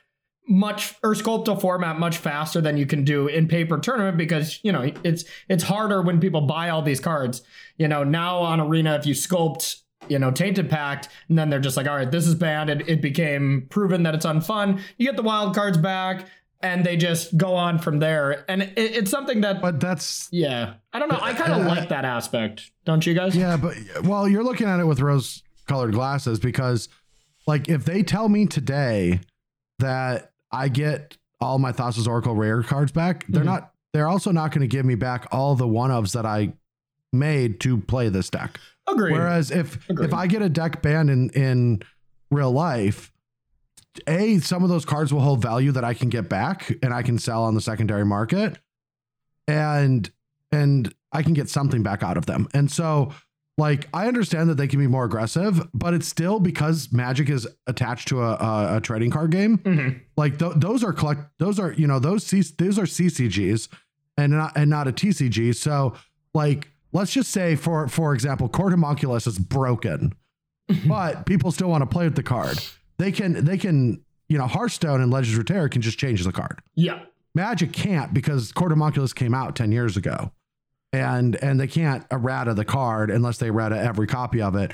much, or sculpt a format much faster than you can do in paper tournament, because, you know, it's, it's harder when people buy all these cards, you know. Now on Arena, if you sculpt, you know, Tainted Pact, and then they're just like, all right, this is banned. It, it became proven that it's unfun. You get the wild cards back, and they just go on from there. And it, it's something that, but that's, yeah, I don't know. I kind of like I, that aspect, don't you guys? Yeah, but well, you're looking at it with rose-colored glasses, because, like, if they tell me today that I get all my Thassa's Oracle rare cards back, they're mm-hmm. not. They're also not going to give me back all the one ofs that I made to play this deck. Agreed. Whereas if Agreed. if I get a deck banned in, in real life, A, some of those cards will hold value that I can get back and I can sell on the secondary market, and and I can get something back out of them. And so, like, I understand that they can be more aggressive, but it's still, because Magic is attached to a, a, a trading card game. Mm-hmm. Like th- those are collect those are, you know, those C- those are C C Gs and not, and not a T C G. So, like, let's just say, for for example, Court Homunculus is broken, but people still want to play with the card. They can, they can, you know, Hearthstone and Legends of Runeterra can just change the card. Yeah. Magic can't, because Court Homunculus came out ten years ago, and and they can't errata the card unless they errata every copy of it.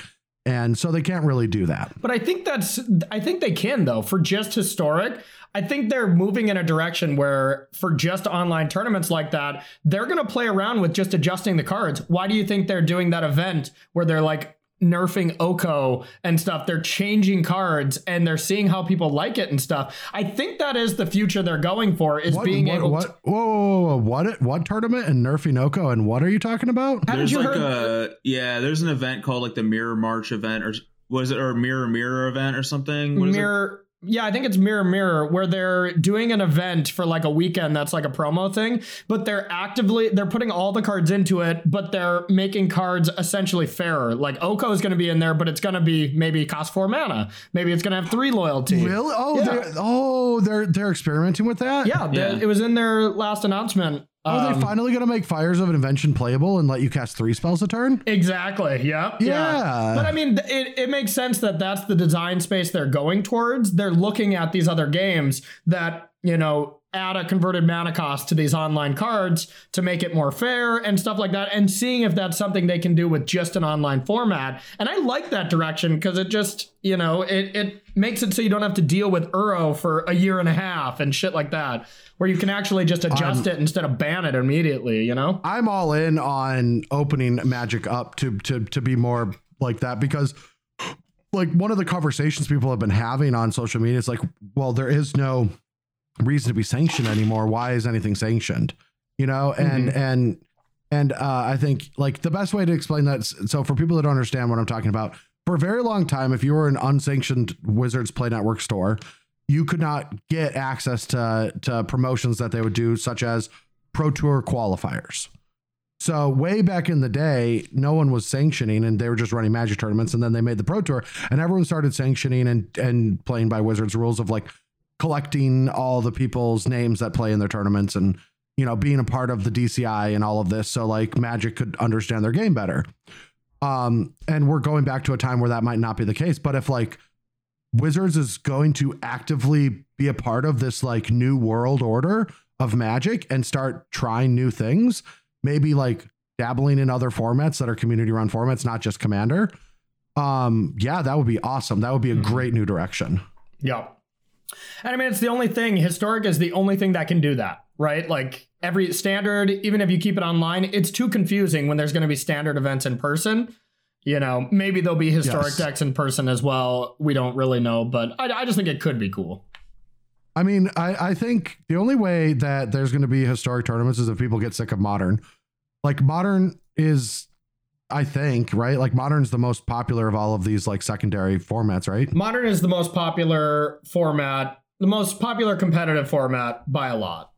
And so they can't really do that. But I think that's, I think they can, though, for just Historic. I think they're moving in a direction where, for just online tournaments like that, they're going to play around with just adjusting the cards. Why do you think they're doing that event where they're like nerfing Oko and stuff? They're changing cards, and they're seeing how people like it and stuff. I think that is the future they're going for, is what, being what, able what, to... Whoa, whoa, whoa, whoa. What, what tournament and nerfing Oko? And what are you talking about? How there's did you like heard? A, yeah, there's an event called like the Mirror March event, or was it, or Mirror Mirror event or something? What Mirror... Is it? yeah, I think it's Mirror Mirror, where they're doing an event for like a weekend that's like a promo thing, but they're actively, they're putting all the cards into it, but they're making cards essentially fairer. Like Oko is going to be in there, but it's going to be maybe cost four mana. Maybe it's going to have three loyalty. Really? Oh, yeah. they're, oh, they're they're experimenting with that? Yeah, yeah. It was in their last announcement. Are they finally going to make Fires of Invention playable and let you cast three spells a turn? Exactly. Yep. Yeah. Yeah. But I mean, it, it makes sense that that's the design space they're going towards. They're looking at these other games that, you know, add a converted mana cost to these online cards to make it more fair and stuff like that, and seeing if that's something they can do with just an online format. And I like that direction because it just, you know, it, it makes it so you don't have to deal with Uro for a year and a half and shit like that, where you can actually just adjust I'm, it instead of ban it immediately, you know? I'm all in on opening Magic up to to to be more like that, because like one of the conversations people have been having on social media is like, well, there is no reason to be sanctioned anymore. Why is anything sanctioned? You know, and mm-hmm. and and uh, I think like the best way to explain that is, so for people that don't understand what I'm talking about, for a very long time, if you were an unsanctioned Wizards Play Network store, you could not get access to to promotions that they would do, such as Pro Tour qualifiers. So way back in the day, no one was sanctioning and they were just running Magic tournaments, and then they made the Pro Tour and everyone started sanctioning and and playing by Wizards rules of like collecting all the people's names that play in their tournaments and, you know, being a part of the D C I and all of this. So like Magic could understand their game better. Um, and we're going back to a time where that might not be the case. But if like Wizards is going to actively be a part of this like new world order of Magic and start trying new things, maybe like dabbling in other formats that are community run formats, not just Commander. Um, yeah, that would be awesome. That would be a great new direction. Yeah. And I mean, it's the only thing, Historic is the only thing that can do that, right? Like every Standard, even if you keep it online, it's too confusing when there's going to be Standard events in person. You know, maybe there'll be Historic yes. decks in person as well. We don't really know, but I, I just think it could be cool. I mean, I, I think the only way that there's going to be Historic tournaments is if people get sick of Modern. Like Modern is, I think, right? Like Modern's the most popular of all of these like secondary formats, right? Modern is the most popular format, the most popular competitive format by a lot.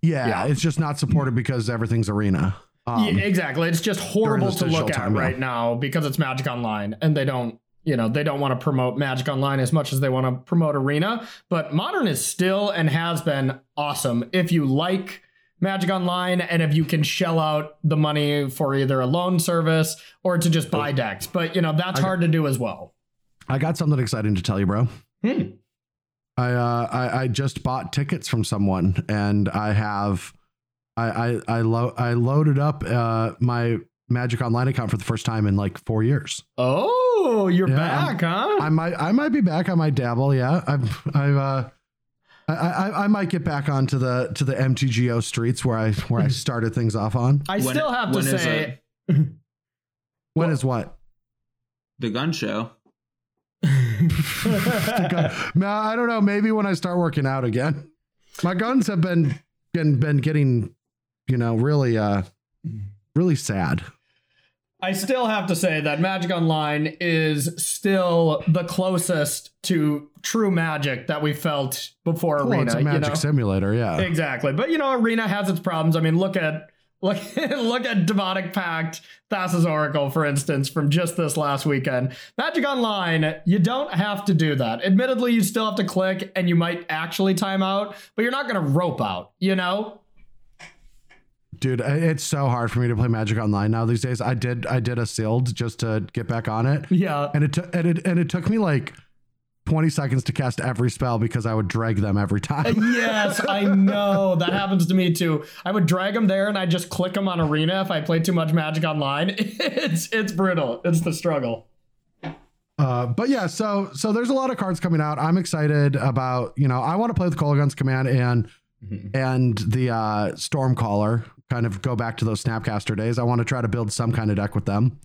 Yeah, yeah. It's just not supported because everything's arena. Um, yeah, exactly. It's just horrible to look at right now because it's Magic Online, and they don't, you know, they don't want to promote Magic Online as much as they want to promote Arena. But Modern is still and has been awesome. If you like Magic Online and if you can shell out the money for either a loan service or to just buy decks, but you know, that's hard to do as well. I got something exciting to tell you, bro. Hmm. I, uh, I, I just bought tickets from someone, and I have, I I I, lo- I loaded up uh, my Magic Online account for the first time in like four years. Oh, you're yeah, back, I'm, huh? I might I might be back. I might dabble. Yeah, I've I've uh, I, I I might get back onto the to the M T G O streets where I where I started things off on. I when, still have to say, is a, when well, is what? The gun show. The gun, no, I don't know. Maybe when I start working out again. My guns have been been been getting, you know, really, uh, really sad. I still have to say that Magic Online is still the closest to true Magic that we felt before well, Arena. It's a Magic you know? Simulator, yeah, exactly. But you know, Arena has its problems. I mean, look at look look at Dromoka's Command, Thassa's Oracle, for instance, from just this last weekend. Magic Online, you don't have to do that. Admittedly, you still have to click, and you might actually time out, but you're not going to rope out, you know. Dude, it's so hard for me to play Magic Online now these days. I did, I did a sealed just to get back on it. Yeah, and it t- and it and it took me like twenty seconds to cast every spell because I would drag them every time. Yes, I know that happens to me too. I would drag them there, and I just click them on Arena if I play too much Magic Online. It's it's brutal. It's the struggle. Uh, but yeah, so so there's a lot of cards coming out. I'm excited about. You know, I want to play with Kolaghan's Command and mm-hmm. and the uh, Stormcaller. Kind of go back to those Snapcaster days. I want to try to build some kind of deck with them.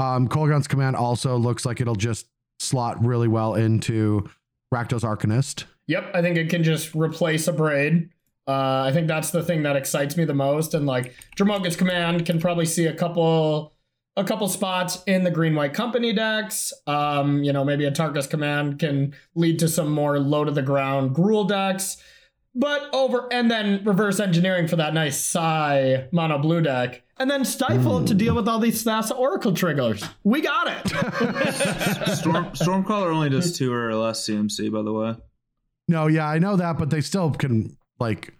Um, Kolaghan's Command also looks like it'll just slot really well into Rakdos Arcanist. Yep, I think it can just replace a Braid. Uh, I think that's the thing that excites me the most. And like Dromoka's Command can probably see a couple a couple spots in the green white company decks. Um, you know, maybe a Tarka's Command can lead to some more low to the ground Gruul decks. But over and then reverse engineering for that nice Psy mono blue deck, and then Stifle mm. to deal with all these Thassa's Oracle triggers. We got it. Storm Stormcaller only does two or less C M C, by the way. No, yeah, I know that, but they still can like.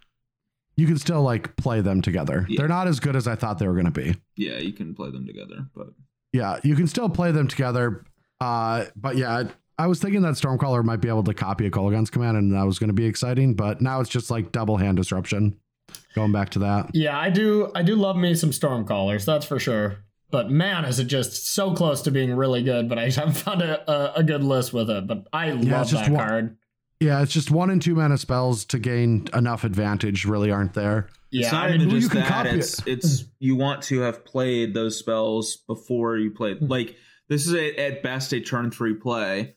You can still like play them together. Yeah. They're not as good as I thought they were going to be. Yeah, you can play them together, but yeah, you can still play them together. Uh, but yeah, I, I was thinking that Stormcaller might be able to copy a Kolaghan's Command, and that was going to be exciting. But now it's just like double hand disruption. Going back to that. Yeah, I do. I do love me some Stormcallers. That's for sure. But man, is it just so close to being really good. But I haven't found a, a, a good list with it. But I yeah, love that one- card. Yeah, it's just one and two mana spells to gain enough advantage really aren't there. Yeah, it's not I mean, even well, just that. It's, it. it's you want to have played those spells before you play. Like, this is a, at best a turn three play.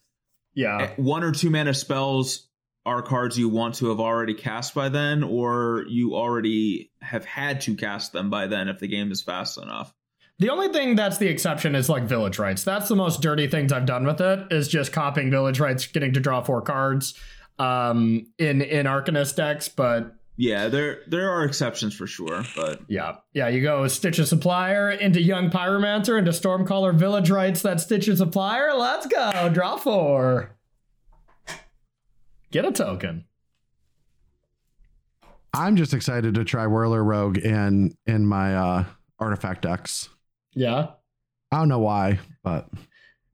Yeah. One or two mana spells are cards you want to have already cast by then, or you already have had to cast them by then if the game is fast enough. The only thing that's the exception is like Village Rites. That's the most dirty things I've done with it, is just copying Village Rites, getting to draw four cards um, in in Arcanist decks. But yeah, there there are exceptions for sure. But yeah, yeah, you go Stitch a Supplier into Young Pyromancer into Stormcaller, Village Rites, that Stitch a Supplier. Let's go, draw four, get a token. I'm just excited to try Whirler Rogue in in my uh, artifact decks. Yeah, I don't know why, but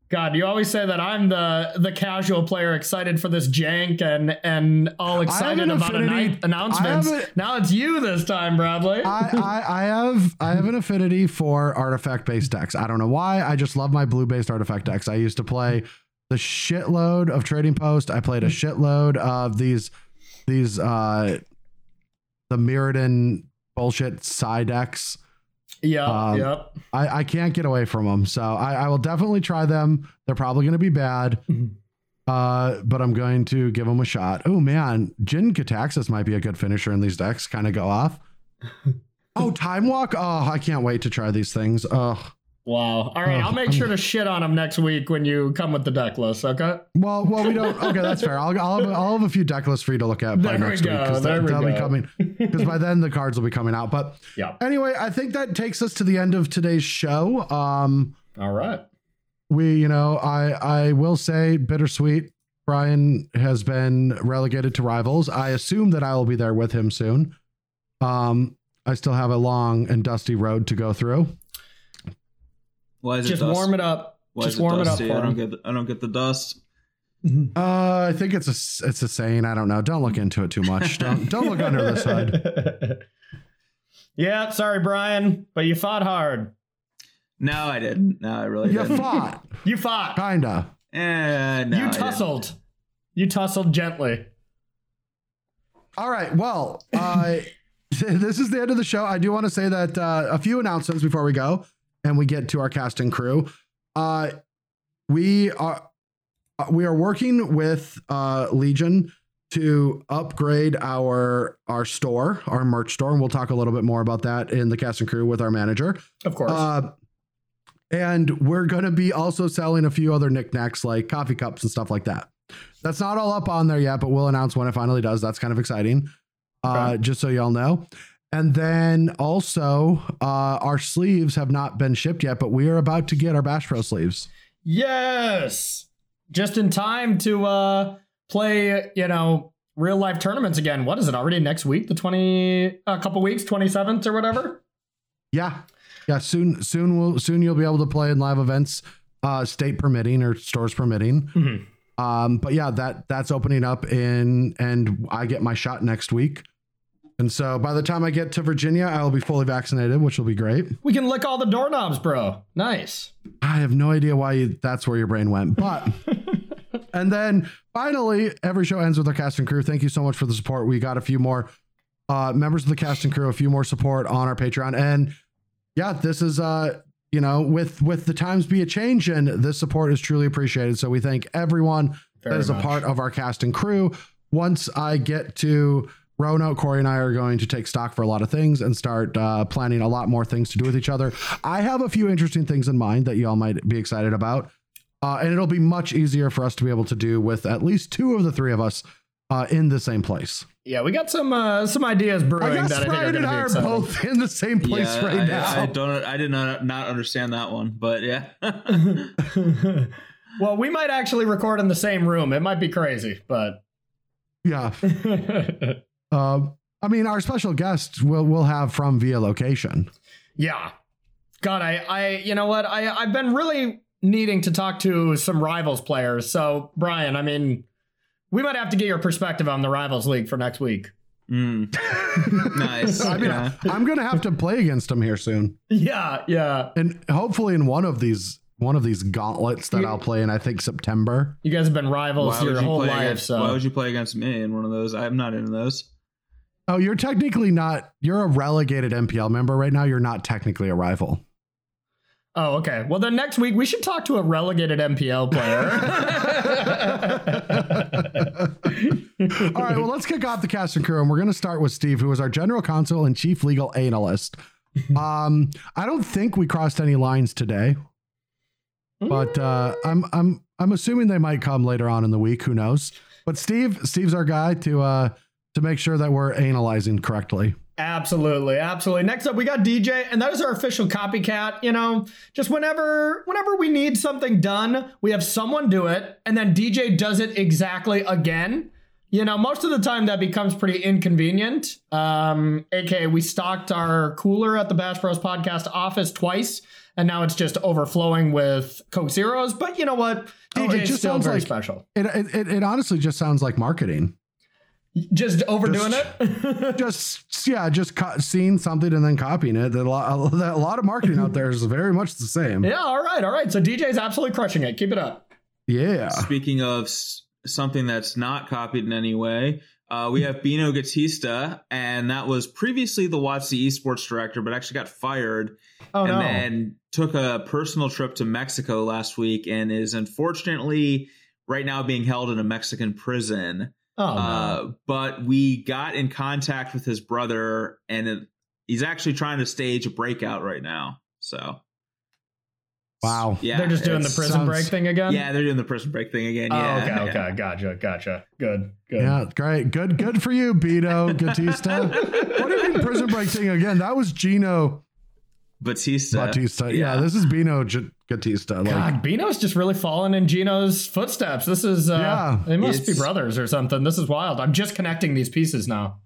God, you always say that I'm the the casual player excited for this jank and and all excited an about affinity, an- announcements. A, now it's you this time, Bradley. I, I, I have I have an affinity for artifact based decks. I don't know why. I just love my blue based artifact decks. I used to play the shitload of Trading Post. I played a shitload of these these uh, the Mirrodin bullshit side decks. Yeah, um, yep. I, I can't get away from them, so I, I will definitely try them. They're probably going to be bad, mm-hmm. uh, but I'm going to give them a shot. Oh man, Jin Cataxis might be a good finisher in these decks. Kind of go off. Oh, Time Walk. Oh, I can't wait to try these things. Oh, wow. All right, oh, I'll make sure I'm... to shit on them next week when you come with the deck list. Okay. Well, well, we don't. Okay, that's fair. I'll I'll have, I'll have a few deck lists for you to look at by there next we go. week because they'll be coming. Because by then the cards will be coming out. But yeah. Anyway, I think that takes us to the end of today's show. Um, All right. We, you know, I, I will say bittersweet. Brian has been relegated to Rivals. I assume that I will be there with him soon. Um, I still have a long and dusty road to go through. Why is Just it dust? warm it up. Why Just is it warm dusty? it up. For I don't him. get. The, I don't get the dust. Mm-hmm. Uh, I think it's a it's a saying. I don't know. Don't look into it too much. Don't don't look under the hood. Yeah, sorry, Brian, but you fought hard. No, I didn't. No, I really. You didn't. fought. You fought. Kinda. Eh, no, you tussled. You tussled gently. All right. Well, uh, this is the end of the show. I do want to say that uh, a few announcements before we go, and we get to our cast and crew. Uh, we are. We are working with uh, Legion to upgrade our our store, our merch store, and we'll talk a little bit more about that in the cast and crew with our manager, of course. Uh, and we're going to be also selling a few other knickknacks like coffee cups and stuff like that. That's not all up on there yet, but we'll announce when it finally does. That's kind of exciting, uh, okay. Just so y'all know. And then also, uh, our sleeves have not been shipped yet, but we are about to get our Bash Pro sleeves. Yes. Just in time to uh, play, you know, real life tournaments again. What is it already next week? The twenty, a couple weeks, twenty-seventh or whatever. Yeah, yeah. Soon, soon, we'll, soon you'll be able to play in live events, uh, state permitting or stores permitting. Mm-hmm. Um, but yeah, that that's opening up in, and I get my shot next week. And so by the time I get to Virginia, I will be fully vaccinated, which will be great. We can lick all the doorknobs, bro. Nice. I have no idea why you, that's where your brain went, but. And then finally, every show ends with our cast and crew. Thank you so much for the support. We got a few more uh, members of the cast and crew, a few more support on our Patreon. And yeah, this is, uh, you know, with with the times be a change, and this support is truly appreciated. So we thank everyone Very that is much. a part of our cast and crew. Once I get to Rono, Corey, and I are going to take stock for a lot of things and start uh, planning a lot more things to do with each other. I have a few interesting things in mind that y'all might be excited about, uh, and it'll be much easier for us to be able to do with at least two of the three of us uh, in the same place. Yeah, we got some uh, some ideas brewing. I guess that Brian I think are and I are exciting. Both in the same place yeah, right I, now. I don't. I did not not understand that one, but yeah. Well, we might actually record in the same room. It might be crazy, but yeah. Uh, I mean, our special guest will will have from via location. Yeah. God, I, I you know what? I, I've been really needing to talk to some Rivals players. So, Brian, I mean, we might have to get your perspective on the Rivals League for next week. Mm. Nice. I mean, yeah. I, I'm going to have to play against them here soon. Yeah, yeah. And hopefully in one of these one of these gauntlets that I'll play in, I think, September. You guys have been rivals your whole life. Against, so. Why would you play against me in one of those? I'm not into those. Oh, you're technically not. You're a relegated M P L member right now. You're not technically a rival. Oh, okay. Well, then next week we should talk to a relegated M P L player. All right. Well, let's kick off the cast and crew, and we're going to start with Steve, who is our general counsel and chief legal analyst. Um, I don't think we crossed any lines today, but uh, I'm I'm I'm assuming they might come later on in the week. Who knows? But Steve, Steve's our guy to. Uh, to make sure that we're analyzing correctly. Absolutely. Absolutely. Next up, we got D J, and that is our official copycat. You know, just whenever, whenever we need something done, we have someone do it, and then D J does it exactly again. You know, most of the time that becomes pretty inconvenient. Um, A K A we stocked our cooler at the Bash Bros Podcast office twice, and now it's just overflowing with Coke Zeros. But you know what? D J oh, just still sounds very like, special. It, it it honestly just sounds like marketing. Just overdoing just, it? just, yeah, just co- seeing something and then copying it. That a, lot, that a lot of marketing out there is very much the same. Yeah, all right, all right. So D J's absolutely crushing it. Keep it up. Yeah. Speaking of s- something that's not copied in any way, uh, we have Bino Gatista, and that was previously the WotC esports director, but actually got fired oh, and no. then took a personal trip to Mexico last week and is unfortunately right now being held in a Mexican prison. Oh, no. Uh, but we got in contact with his brother, and it, he's actually trying to stage a breakout right now. So, wow, yeah, they're just doing the prison sounds, break thing again. Yeah, they're doing the prison break thing again. Oh, yeah, okay, yeah. okay, gotcha, gotcha. Good, good. Yeah, great, good, good for you, Bino Batista. What do you mean prison break thing again? That was Gino Batista. Batista. Yeah, yeah this is Bino J- Gatista. Like, God, Bino's just really fallen in Gino's footsteps. This is, uh, yeah, they must be brothers or something. This is wild. I'm just connecting these pieces now.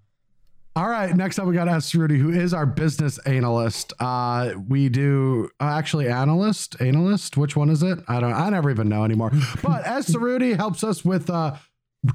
All right. Next up, we got S. Rudy, who is our business analyst. Uh, we do uh, actually analyst, analyst. Which one is it? I don't, I never even know anymore, but S. Rudy helps us with, uh,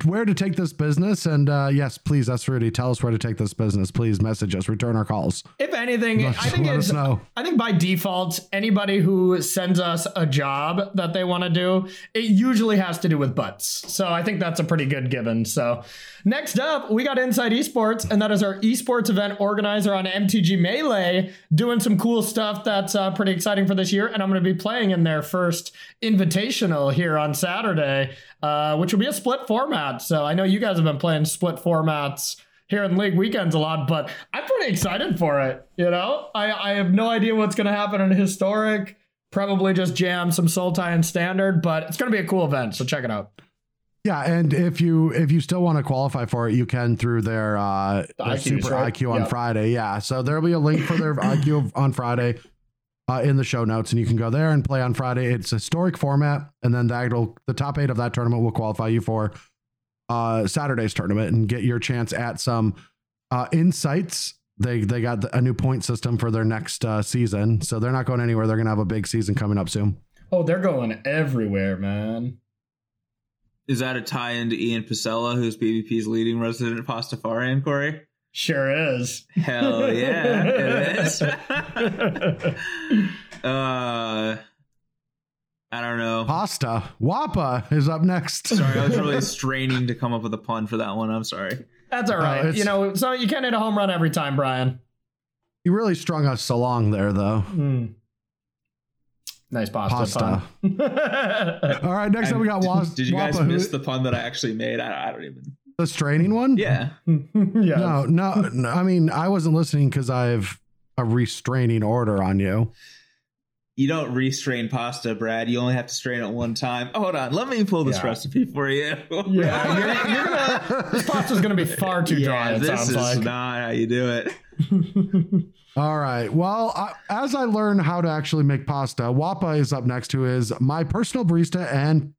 where to take this business. And uh, yes, please, S. Rudy, tell us where to take this business. Please message us, return our calls. If anything, let, I think it's, I think by default, anybody who sends us a job that they want to do, it usually has to do with butts. So I think that's a pretty good given. So next up, we got Inside Esports, and that is our esports event organizer on M T G Melee, doing some cool stuff that's uh, pretty exciting for this year. And I'm going to be playing in their first invitational here on Saturday, uh, which will be a split format. So I know you guys have been playing split formats here in League Weekends a lot, but I'm pretty excited for it. You know, I, I have no idea what's going to happen in Historic. Probably just jam some Sultai and Standard, but it's going to be a cool event. So check it out. Yeah, and if you if you still want to qualify for it, you can through their, uh, the their I Q, Super right? I Q on yep. Friday. Yeah, so there'll be a link for their I Q on Friday uh, in the show notes, and you can go there and play on Friday. It's Historic format, and then that'll the top eight of that tournament will qualify you for Uh, Saturday's tournament and get your chance at some uh, insights. They they got a new point system for their next uh, season, so they're not going anywhere. They're going to have a big season coming up soon. Oh, they're going everywhere, man. Is that a tie into Ian Pacella, who's B B P's leading resident Pastafarian, Corey? Sure is. Hell yeah, it is. uh... I don't know. Pasta. Wappa is up next. Sorry, I was really straining to come up with a pun for that one. I'm sorry. That's all right. Uh, you know, so you can't hit a home run every time, Brian. You really strung us along there, though. Mm. Nice pasta. Pasta. Pun. All right, next I, up we got Wappa. Did, did you guys Wappa, miss who, the pun that I actually made? I, I don't even. The straining one? Yeah. Yeah. No, no, no. I mean, I wasn't listening because I have a restraining order on you. You don't restrain pasta, Brad. You only have to strain it one time. Oh, hold on. Let me pull this yeah. recipe for you. Yeah. You're, you're gonna, this pasta's going to be far too dry, yeah, it sounds like. This is not how you do it. All right. Well, I, as I learn how to actually make pasta, Wappa is up next, who is my personal barista and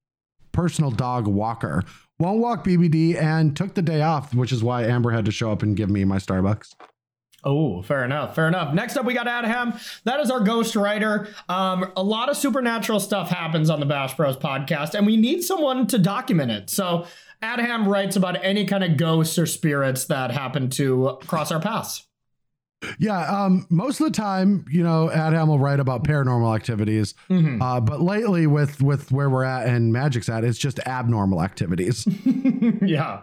personal dog walker. Won't walk B B D and took the day off, which is why Amber had to show up and give me my Starbucks. Oh, fair enough. Fair enough. Next up, we got Adham. That is our ghostwriter. Um, a lot of supernatural stuff happens on the Bash Bros podcast, and we need someone to document it. So Adham writes about any kind of ghosts or spirits that happen to cross our paths. Yeah, um, most of the time, you know, Adham will write about paranormal activities, mm-hmm. uh, but lately with with where we're at and Magic's at, it's just abnormal activities. Yeah,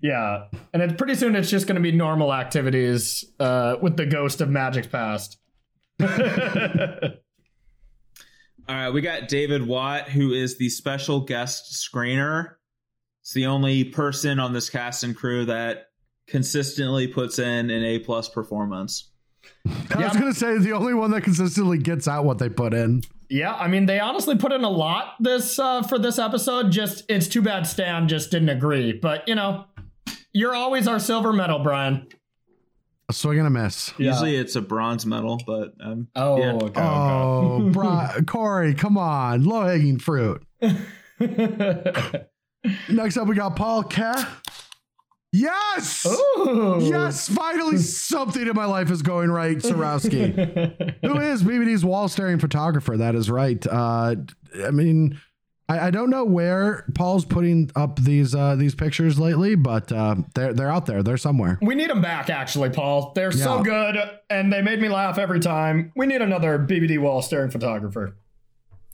yeah, and it's pretty soon it's just going to be normal activities uh, with the ghost of Magic's past. All right, we got David Watt, who is the special guest screener. It's the only person on this cast and crew that consistently puts in an A plus performance. I was gonna say the only one that consistently gets out what they put in. Yeah, I mean they honestly put in a lot this uh, for this episode. Just it's too bad Stan just didn't agree, but you know, you're always our silver medal, Brian. A swing and a miss. Yeah. Usually it's a bronze medal, but um, oh, yeah. okay, oh, okay. Bri- Corey, come on, low hanging fruit. Next up, we got Paul K. Yes! Ooh. Yes! Finally, something in my life is going right, Sarowski. Who is B B D's wall-staring photographer? That is right. Uh, I mean, I, I don't know where Paul's putting up these uh, these pictures lately, but uh, they're, they're out there. They're somewhere. We need them back, actually, Paul. They're yeah. so good, and they made me laugh every time. We need another B B D wall-staring photographer.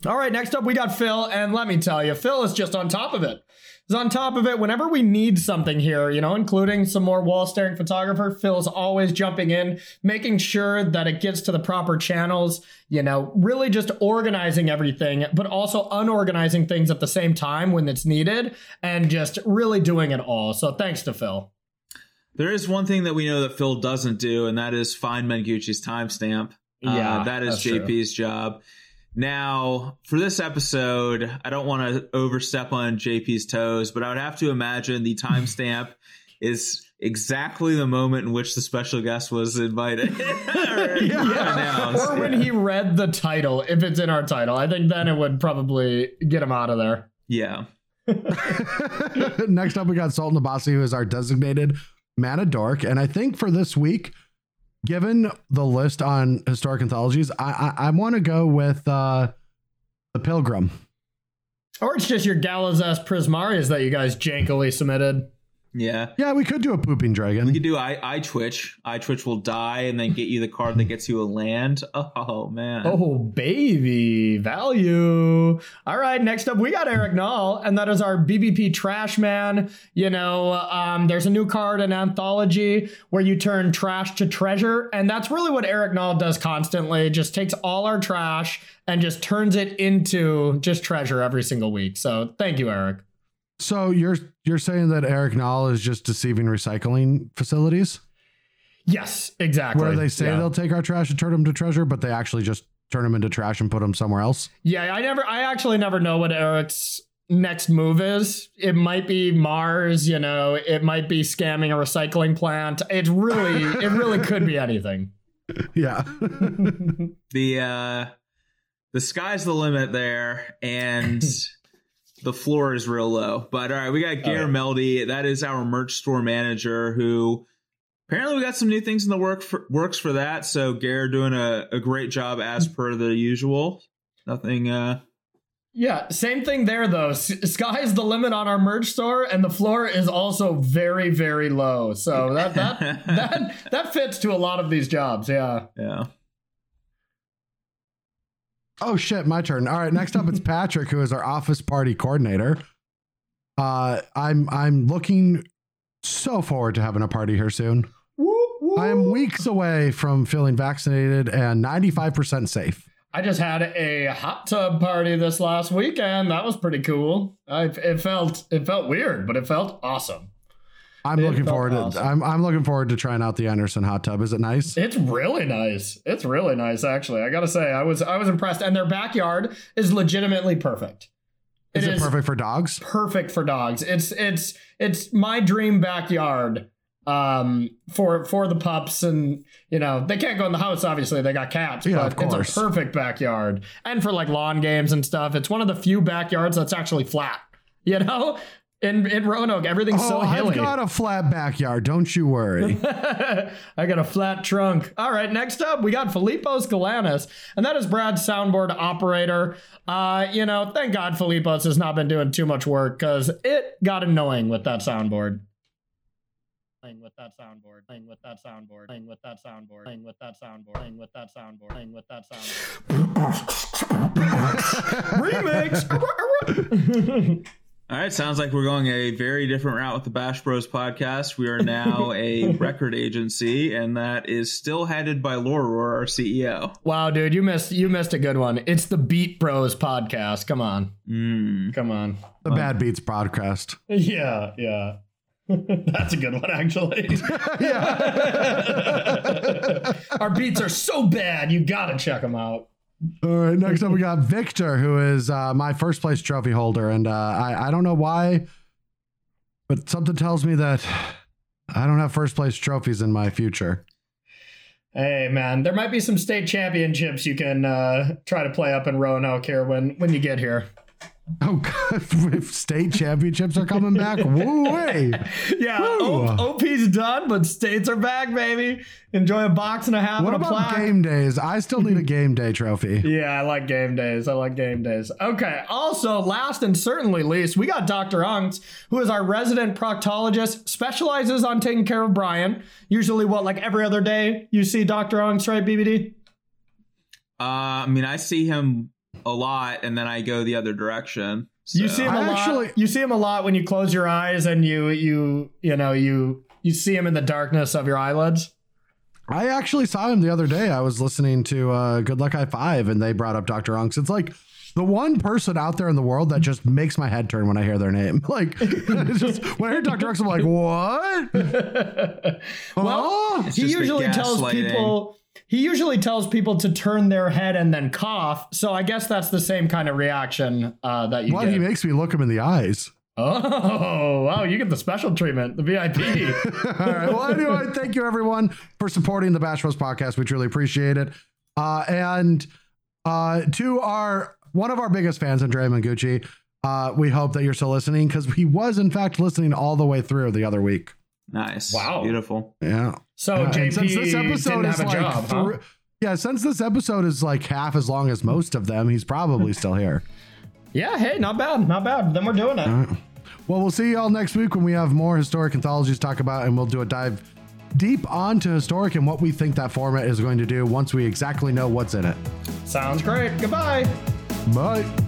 All right, next up, we got Phil, and let me tell you, Phil is just on top of it. Is on top of it whenever we need something here, you know, including some more wall staring photographer. Phil's always jumping in, making sure that it gets to the proper channels, you know, really just organizing everything, but also unorganizing things at the same time when it's needed and just really doing it all. So thanks to Phil. There is one thing that we know that Phil doesn't do, and that is find Mengucci's timestamp. Yeah, uh, that is J P's true. Job. Now, for this episode, I don't want to overstep on J P's toes, but I would have to imagine the timestamp is exactly the moment in which the special guest was invited. or, yeah. or when yeah. he read the title, if it's in our title. I think then it would probably get him out of there. Yeah. Next up, we got Sultan Abbasi, who is our designated man of dork. And I think for this week, given the list on historic anthologies, I I, I want to go with uh, the Pilgrim. Or it's just your Galaseth Prismari that you guys jankily submitted. Yeah. Yeah, we could do a pooping dragon. We could do Eye, Eye Twitch. Eye Twitch will die and then get you the card that gets you a land. Oh, man. Oh, baby. Value. All right. Next up, we got Eric Knoll, and that is our B B P Trash Man. You know, um, there's a new card in Anthology where you turn trash to treasure. And that's really what Eric Knoll does constantly. Just takes all our trash and just turns it into just treasure every single week. So thank you, Eric. So you're you're saying that Eric Knoll is just deceiving recycling facilities? Yes, exactly. Where they say yeah. they'll take our trash and turn them to treasure, but they actually just turn them into trash and put them somewhere else? Yeah, I never, I actually never know what Eric's next move is. It might be Mars, you know, it might be scamming a recycling plant. It really, it really could be anything. Yeah. the uh, the sky's the limit there, and the floor is real low. But all right, we got Gare Meldy. That is our merch store manager, who apparently we got some new things in the work for, works for that. So Gare doing a, a great job as per the usual. Nothing. Uh... Yeah, same thing there, though. Sky is the limit on our merch store, and the floor is also very, very low. So that that that, that fits to a lot of these jobs. Yeah. Yeah. Oh, shit, my turn. All right, next up, it's Patrick, who is our office party coordinator. Uh, I'm I'm looking so forward to having a party here soon. Whoop, whoop. I am weeks away from feeling vaccinated and ninety-five percent safe. I just had a hot tub party this last weekend. That was pretty cool. I, it felt it felt weird, but it felt awesome. I'm it looking forward. Awesome. To, I'm I'm looking forward to trying out the Anderson hot tub. Is it nice? It's really nice. It's really nice, actually. I gotta say, I was I was impressed, and their backyard is legitimately perfect. Is it, it is perfect for dogs? Perfect for dogs. It's it's it's my dream backyard um, for for the pups, and you know they can't go in the house. Obviously, they got cats. Yeah, but of course. It's a perfect backyard, and for like lawn games and stuff. It's one of the few backyards that's actually flat. You know. In, in Roanoke, everything's oh, so hilly. I've got a flat backyard. Don't you worry. I got a flat trunk. All right, next up, we got Filippos Galanis, and that is Brad's soundboard operator. Uh, you know, thank God Filippos has not been doing too much work because it got annoying with that soundboard. Playing with that soundboard. Playing with that soundboard. Playing with that soundboard. Playing with that soundboard. Playing with that soundboard. Playing with that soundboard. Remix. All right, sounds like we're going a very different route with the Bash Bros podcast. We are now a record agency, and that is still headed by Laura Roar, our C E O. Wow, dude, you missed you missed a good one. It's the Beat Bros podcast. Come on. Mm. Come on. The um, Bad Beats podcast. Yeah, yeah. That's a good one, actually. Our beats are so bad, you got to check them out. All right, next up we got Victor, who is uh, my first place trophy holder, and uh, I, I don't know why, but something tells me that I don't have first place trophies in my future. Hey man, there might be some state championships you can uh, try to play up in Roanoke here when, when you get here. Oh God, if state championships are coming back, woo way. Yeah, woo. O P's done, but states are back, baby. Enjoy a box and a half. What and a about plaque. Game days? I still need a game day trophy. Yeah, I like game days. I like game days. Okay. Also, last and certainly least, we got Doctor Unks, who is our resident proctologist, specializes on taking care of Brian. Usually, what, like every other day you see Doctor Unks, right, B B D? Uh, I mean, I see him a lot, and then I go the other direction. So. You see him a I lot. Actually, you see him a lot when you close your eyes, and you you you know you you see him in the darkness of your eyelids. I actually saw him the other day. I was listening to uh, Good Luck High Five, and they brought up Doctor Unks. It's like the one person out there in the world that just makes my head turn when I hear their name. Like, it's just when I hear Doctor Unks, I'm like, what? Well, he usually tells lighting. people. He usually tells people to turn their head and then cough. So I guess that's the same kind of reaction uh, that you well, get. Well, he makes me look him in the eyes. Oh, wow. You get the special treatment, the V I P. All right. Well, anyway, thank you, everyone, for supporting the Bash Bros podcast. We truly appreciate it. Uh, and uh, to our one of our biggest fans, Andrea Mengucci, uh, we hope that you're still listening because he was, in fact, listening all the way through the other week. Nice. Wow. Beautiful. Yeah. So uh, J P since this episode didn't is have a like job, huh? th- yeah, since this episode is like half as long as most of them, he's probably still here. Yeah. Hey, not bad. Not bad. Then we're doing it. Right. Well, we'll see y'all next week when we have more historic anthologies to talk about, and we'll do a dive deep onto historic and what we think that format is going to do once we exactly know what's in it. Sounds great. Goodbye. Bye.